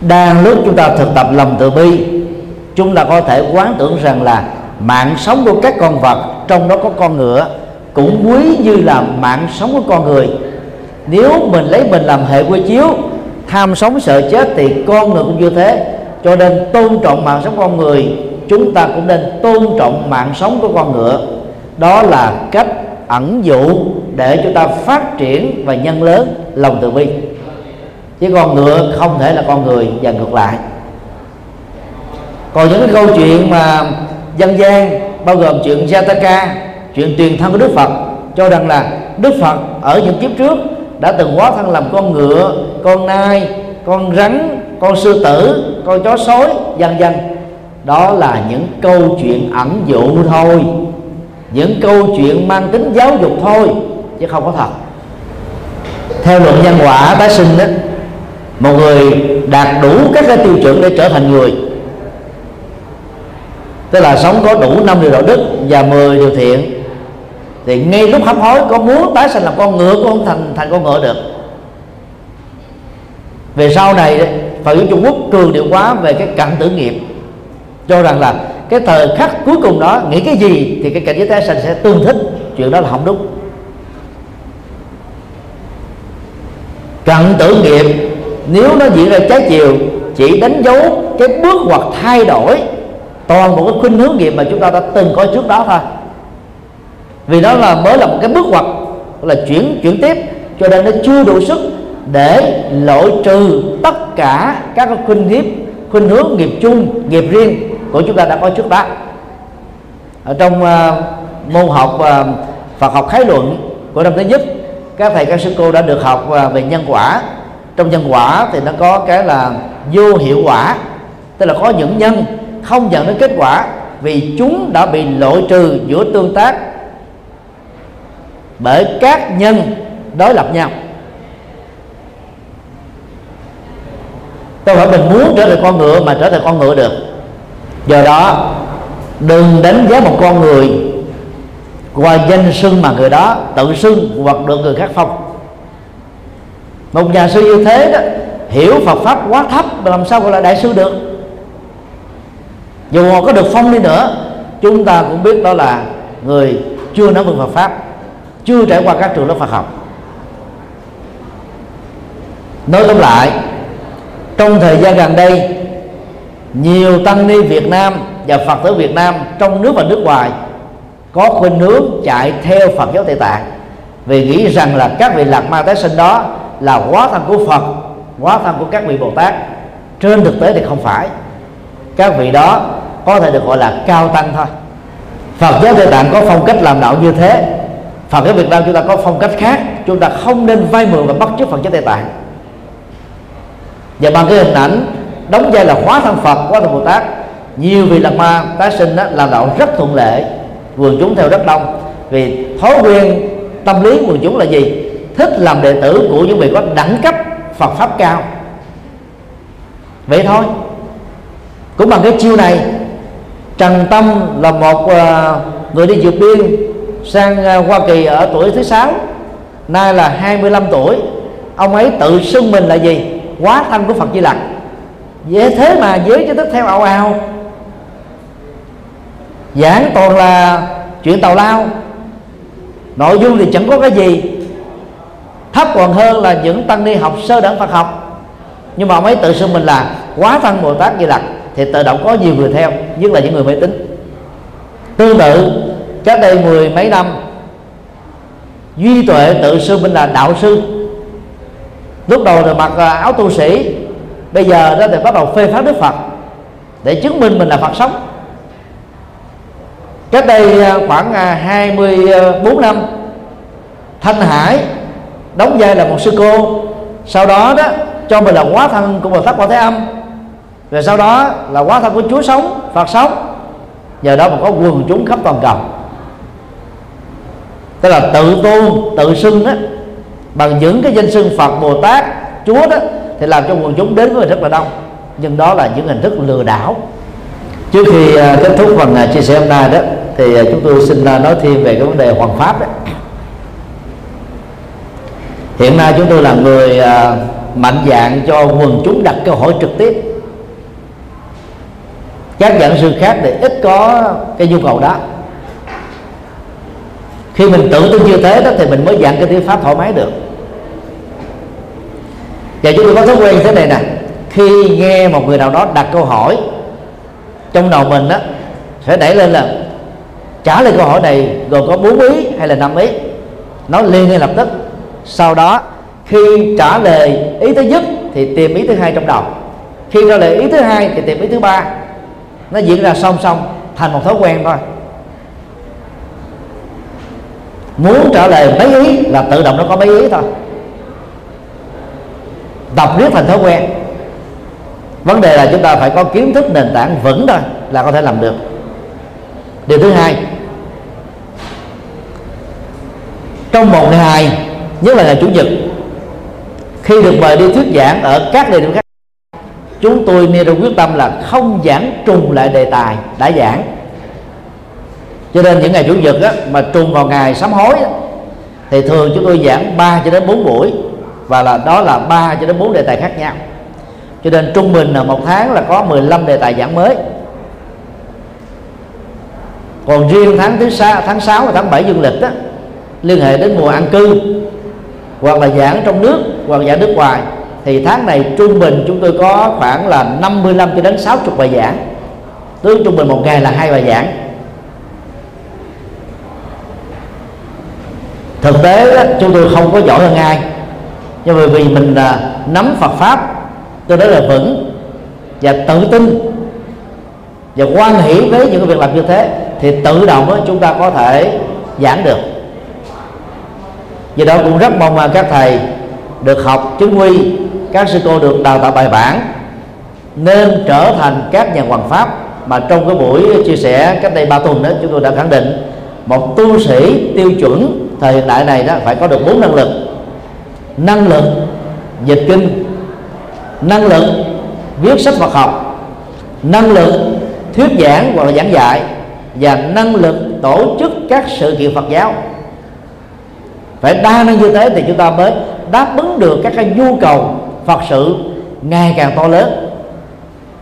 Đang lúc chúng ta thực tập lòng từ bi, chúng ta có thể quán tưởng rằng là mạng sống của các con vật, trong đó có con ngựa, cũng quý như là mạng sống của con người. Nếu mình lấy mình làm hệ quy chiếu, tham sống sợ chết thì con người cũng như thế. Cho nên tôn trọng mạng sống con người, chúng ta cũng nên tôn trọng mạng sống của con ngựa. Đó là cách ẩn dụ để chúng ta phát triển và nhân lớn lòng từ bi. Chứ con ngựa không thể là con người, và ngược lại. Còn những cái câu chuyện mà dân gian, bao gồm chuyện Jataka, chuyện truyền thân của Đức Phật, cho rằng là Đức Phật ở những kiếp trước đã từng hóa thân làm con ngựa, con nai, con rắn, con sư tử, con chó sói, vân vân. Đó là những câu chuyện ẩn dụ thôi, những câu chuyện mang tính giáo dục thôi, chứ không có thật. Theo luận nhân quả tái sinh đó, một người đạt đủ các cái tiêu chuẩn để trở thành người, tức là sống có đủ 5 điều đạo đức và 10 điều thiện, thì ngay lúc hấp hối có muốn tái sinh làm con ngựa cũng không thành con ngựa được. Về sau này Phật giáo Trung Quốc cường điệu quá về cái cận tử nghiệp, cho rằng là cái thời khắc cuối cùng đó, nghĩ cái gì thì cái cảnh giới tái sinh sẽ tương thích. Chuyện đó là không đúng. Cận tử nghiệp nếu nó diễn ra trái chiều, chỉ đánh dấu cái bước ngoặt thay đổi toàn bộ cái khuynh hướng nghiệp mà chúng ta đã từng có trước đó thôi. Vì đó là mới là một cái bước ngoặt, là chuyển tiếp, cho nên nó chưa đủ sức để loại trừ tất cả các cái khuynh hướng nghiệp chung, nghiệp riêng của chúng ta đã có trước đó. Ở trong môn học Phật học khái luận của năm thứ nhất, các thầy các sư cô đã được học về nhân quả. Trong nhân quả thì nó có cái là vô hiệu quả, tức là có những nhân không dẫn đến kết quả vì chúng đã bị loại trừ giữa tương tác bởi các nhân đối lập nhau. Tôi hỏi mình muốn trở thành con ngựa mà trở thành con ngựa được. Do đó đừng đánh giá một con người qua danh xưng mà người đó tự xưng hoặc được người khác phong. Một nhà sư như thế đó hiểu Phật pháp quá thấp, làm sao gọi là đại sư được. Dù họ có được phong đi nữa, chúng ta cũng biết đó là người chưa nắm vững Phật pháp, chưa trải qua các trường lớp Phật học. Nói tóm lại, trong thời gian gần đây, nhiều tăng ni Việt Nam và Phật tử Việt Nam trong nước và nước ngoài có khuynh hướng chạy theo Phật giáo Tây Tạng, vì nghĩ rằng là các vị lạc ma tái sinh đó là hóa thân của Phật, hóa thân của các vị Bồ Tát. Trên thực tế thì không phải. Các vị đó có thể được gọi là cao tăng thôi. Phật giáo Tây Tạng có phong cách làm đạo như thế, Phật giáo Việt Nam chúng ta có phong cách khác. Chúng ta không nên vay mượn và bắt chước Phật giáo Tây Tạng, và bằng cái hình ảnh đóng vai là hóa thân Phật, hóa thân Bồ Tát, nhiều vị lạc ma tái sinh đó, làm đạo rất thuận lợi, quần chúng theo rất đông. Vì thói quen tâm lý quần chúng là gì? Thích làm đệ tử của những vị có đẳng cấp Phật pháp cao. Vậy thôi. Cũng bằng cái chiêu này, Trần Tâm là một người đi vượt biên sang Hoa Kỳ ở tuổi thứ 6, nay là 25 tuổi. Ông ấy tự xưng mình là gì? Hóa thân của Phật Di Lặc. Dễ thế mà giới cho tiếp theo ào ào, giảng toàn là chuyện tào lao, nội dung thì chẳng có cái gì, thấp còn hơn là những tăng ni học sơ đẳng Phật học. Nhưng mà ông ấy tự xưng mình là hóa thân Bồ Tát Di Lặc thì tự động có nhiều người theo, nhất là những người mê tín. Tương tự cách đây mười mấy năm, Duy Tuệ tự xưng mình là đạo sư, lúc đầu rồi mặc áo tu sĩ, bây giờ đó thì bắt đầu phê phán Đức Phật để chứng minh mình là Phật sống. Cách đây khoảng 24 năm, Thanh Hải đóng vai là một sư cô, sau đó đó cho mình là hóa thân của Bồ Tát Quan Thế Âm, rồi sau đó là hóa thân của Chúa sống, Phật sống. Nhờ đó mà có quần chúng khắp toàn cầu. Tức là tự tôn, tự xưng đó bằng những cái danh xưng Phật, Bồ Tát, Chúa đó thì làm cho quần chúng đến với mình rất là đông. Nhưng đó là những hình thức lừa đảo. Trước khi kết thúc phần chia sẻ hôm nay đó, thì chúng tôi xin nói thêm về cái vấn đề hoằng pháp đó. Hiện nay chúng tôi là người mạnh dạn cho quần chúng đặt câu hỏi trực tiếp. Các giảng sư khác thì ít có cái nhu cầu đó. Khi mình tự tin như thế đó thì mình mới giảng cái tiếng Pháp thoải mái được. Và chúng tôi có thói quen thế này nè, khi nghe một người nào đó đặt câu hỏi, trong đầu mình đó sẽ đẩy lên là trả lời câu hỏi này gồm có 4 ý hay là 5 ý, nó liền ngay lập tức. Sau đó khi trả lời ý thứ nhất thì tìm ý thứ hai trong đầu, khi trả lời ý thứ hai thì tìm ý thứ ba. Nó diễn ra song song thành một thói quen thôi. Muốn trả lời mấy ý là tự động nó có mấy ý thôi, tập riết thành thói quen. Vấn đề là chúng ta phải có kiến thức nền tảng vững thôi là có thể làm được. Điều thứ hai, trong một ngày, nhất là ngày Chủ nhật, khi được mời đi thuyết giảng ở các địa điểm khác, chúng tôi nêu ra quyết tâm là không giảng trùng lại đề tài đã giảng. Cho nên những ngày Chủ nhật á, mà trùng vào ngày sám hối á, thì thường chúng tôi giảng 3 cho đến 4 buổi, và là đó là 3 cho đến 4 đề tài khác nhau. Cho nên trung bình là một tháng là có 15 đề tài giảng mới. Còn riêng tháng 6 và tháng 7 dương lịch á, liên hệ đến mùa an cư, hoặc là giảng trong nước hoặc giảng nước ngoài, thì tháng này trung bình chúng tôi có khoảng là 55 cho đến 60 bài giảng. Tức trung bình một ngày là 2 bài giảng. Thực tế đó, chúng tôi không có giỏi hơn ai, nhưng mà vì mình nắm Phật Pháp tôi nói là vững và tự tin và quan hỷ với những việc làm như thế, thì tự động đó, chúng ta có thể giảng được. Vì đó cũng rất mong các thầy được học chứng quy, các sư cô được đào tạo bài bản, nên trở thành các nhà hoằng pháp. Mà trong cái buổi chia sẻ cách đây 3 tuần đó, chúng tôi đã khẳng định một tu sĩ tiêu chuẩn thời hiện đại này đó phải có được 4 năng lực: năng lực dịch kinh, năng lực viết sách Phật học, năng lực thuyết giảng hoặc là giảng dạy, và năng lực tổ chức các sự kiện Phật giáo. Phải đa năng như thế thì chúng ta mới đáp ứng được các cái nhu cầu Phật sự ngày càng to lớn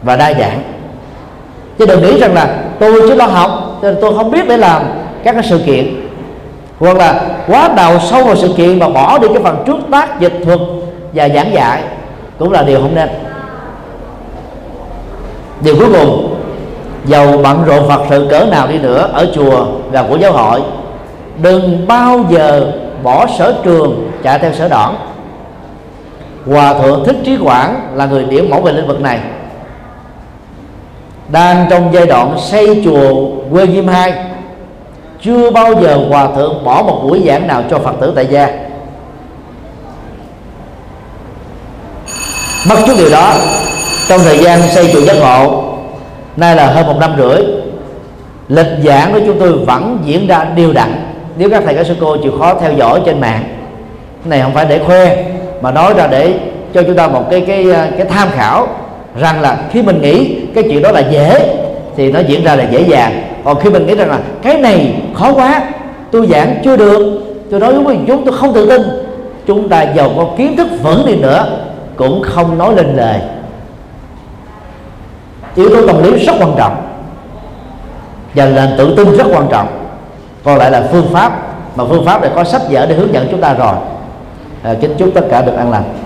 và đa dạng. Chứ đừng nghĩ rằng là tôi chỉ lo học nên tôi không biết để làm các cái sự kiện, hoặc là quá đầu sâu vào sự kiện mà bỏ đi cái phần trước tác, dịch thuật và giảng dạy, cũng là điều không nên. Điều cuối cùng, dầu bận rộn Phật sự cỡ nào đi nữa ở chùa và của giáo hội, đừng bao giờ bỏ sở trường chạy theo sở đoản. Hòa thượng Thích Trí Quảng là người điểm mẫu về lĩnh vực này. Đang trong giai đoạn xây chùa Quê Nghiêm 2, chưa bao giờ hòa thượng bỏ một buổi giảng nào cho Phật tử tại gia. Bất chấp điều đó, trong thời gian xây chùa Giác Ngộ, nay là hơn 1 năm rưỡi, lịch giảng của chúng tôi vẫn diễn ra đều đặn. Nếu các thầy các sư cô chịu khó theo dõi trên mạng, cái này không phải để khoe, mà nói ra để cho chúng ta một cái tham khảo, rằng là khi mình nghĩ cái chuyện đó là dễ thì nó diễn ra là dễ dàng, còn khi mình nghĩ rằng là cái này khó quá tôi giảng chưa được, tôi nói với chúng tôi không tự tin, chúng ta giàu có kiến thức vững đi nữa cũng không nói lên lời. Yếu tố tâm lý rất quan trọng và là tự tin rất quan trọng, còn lại là phương pháp, mà phương pháp này có sách vở để hướng dẫn chúng ta rồi. Kính chúc tất cả được an lành.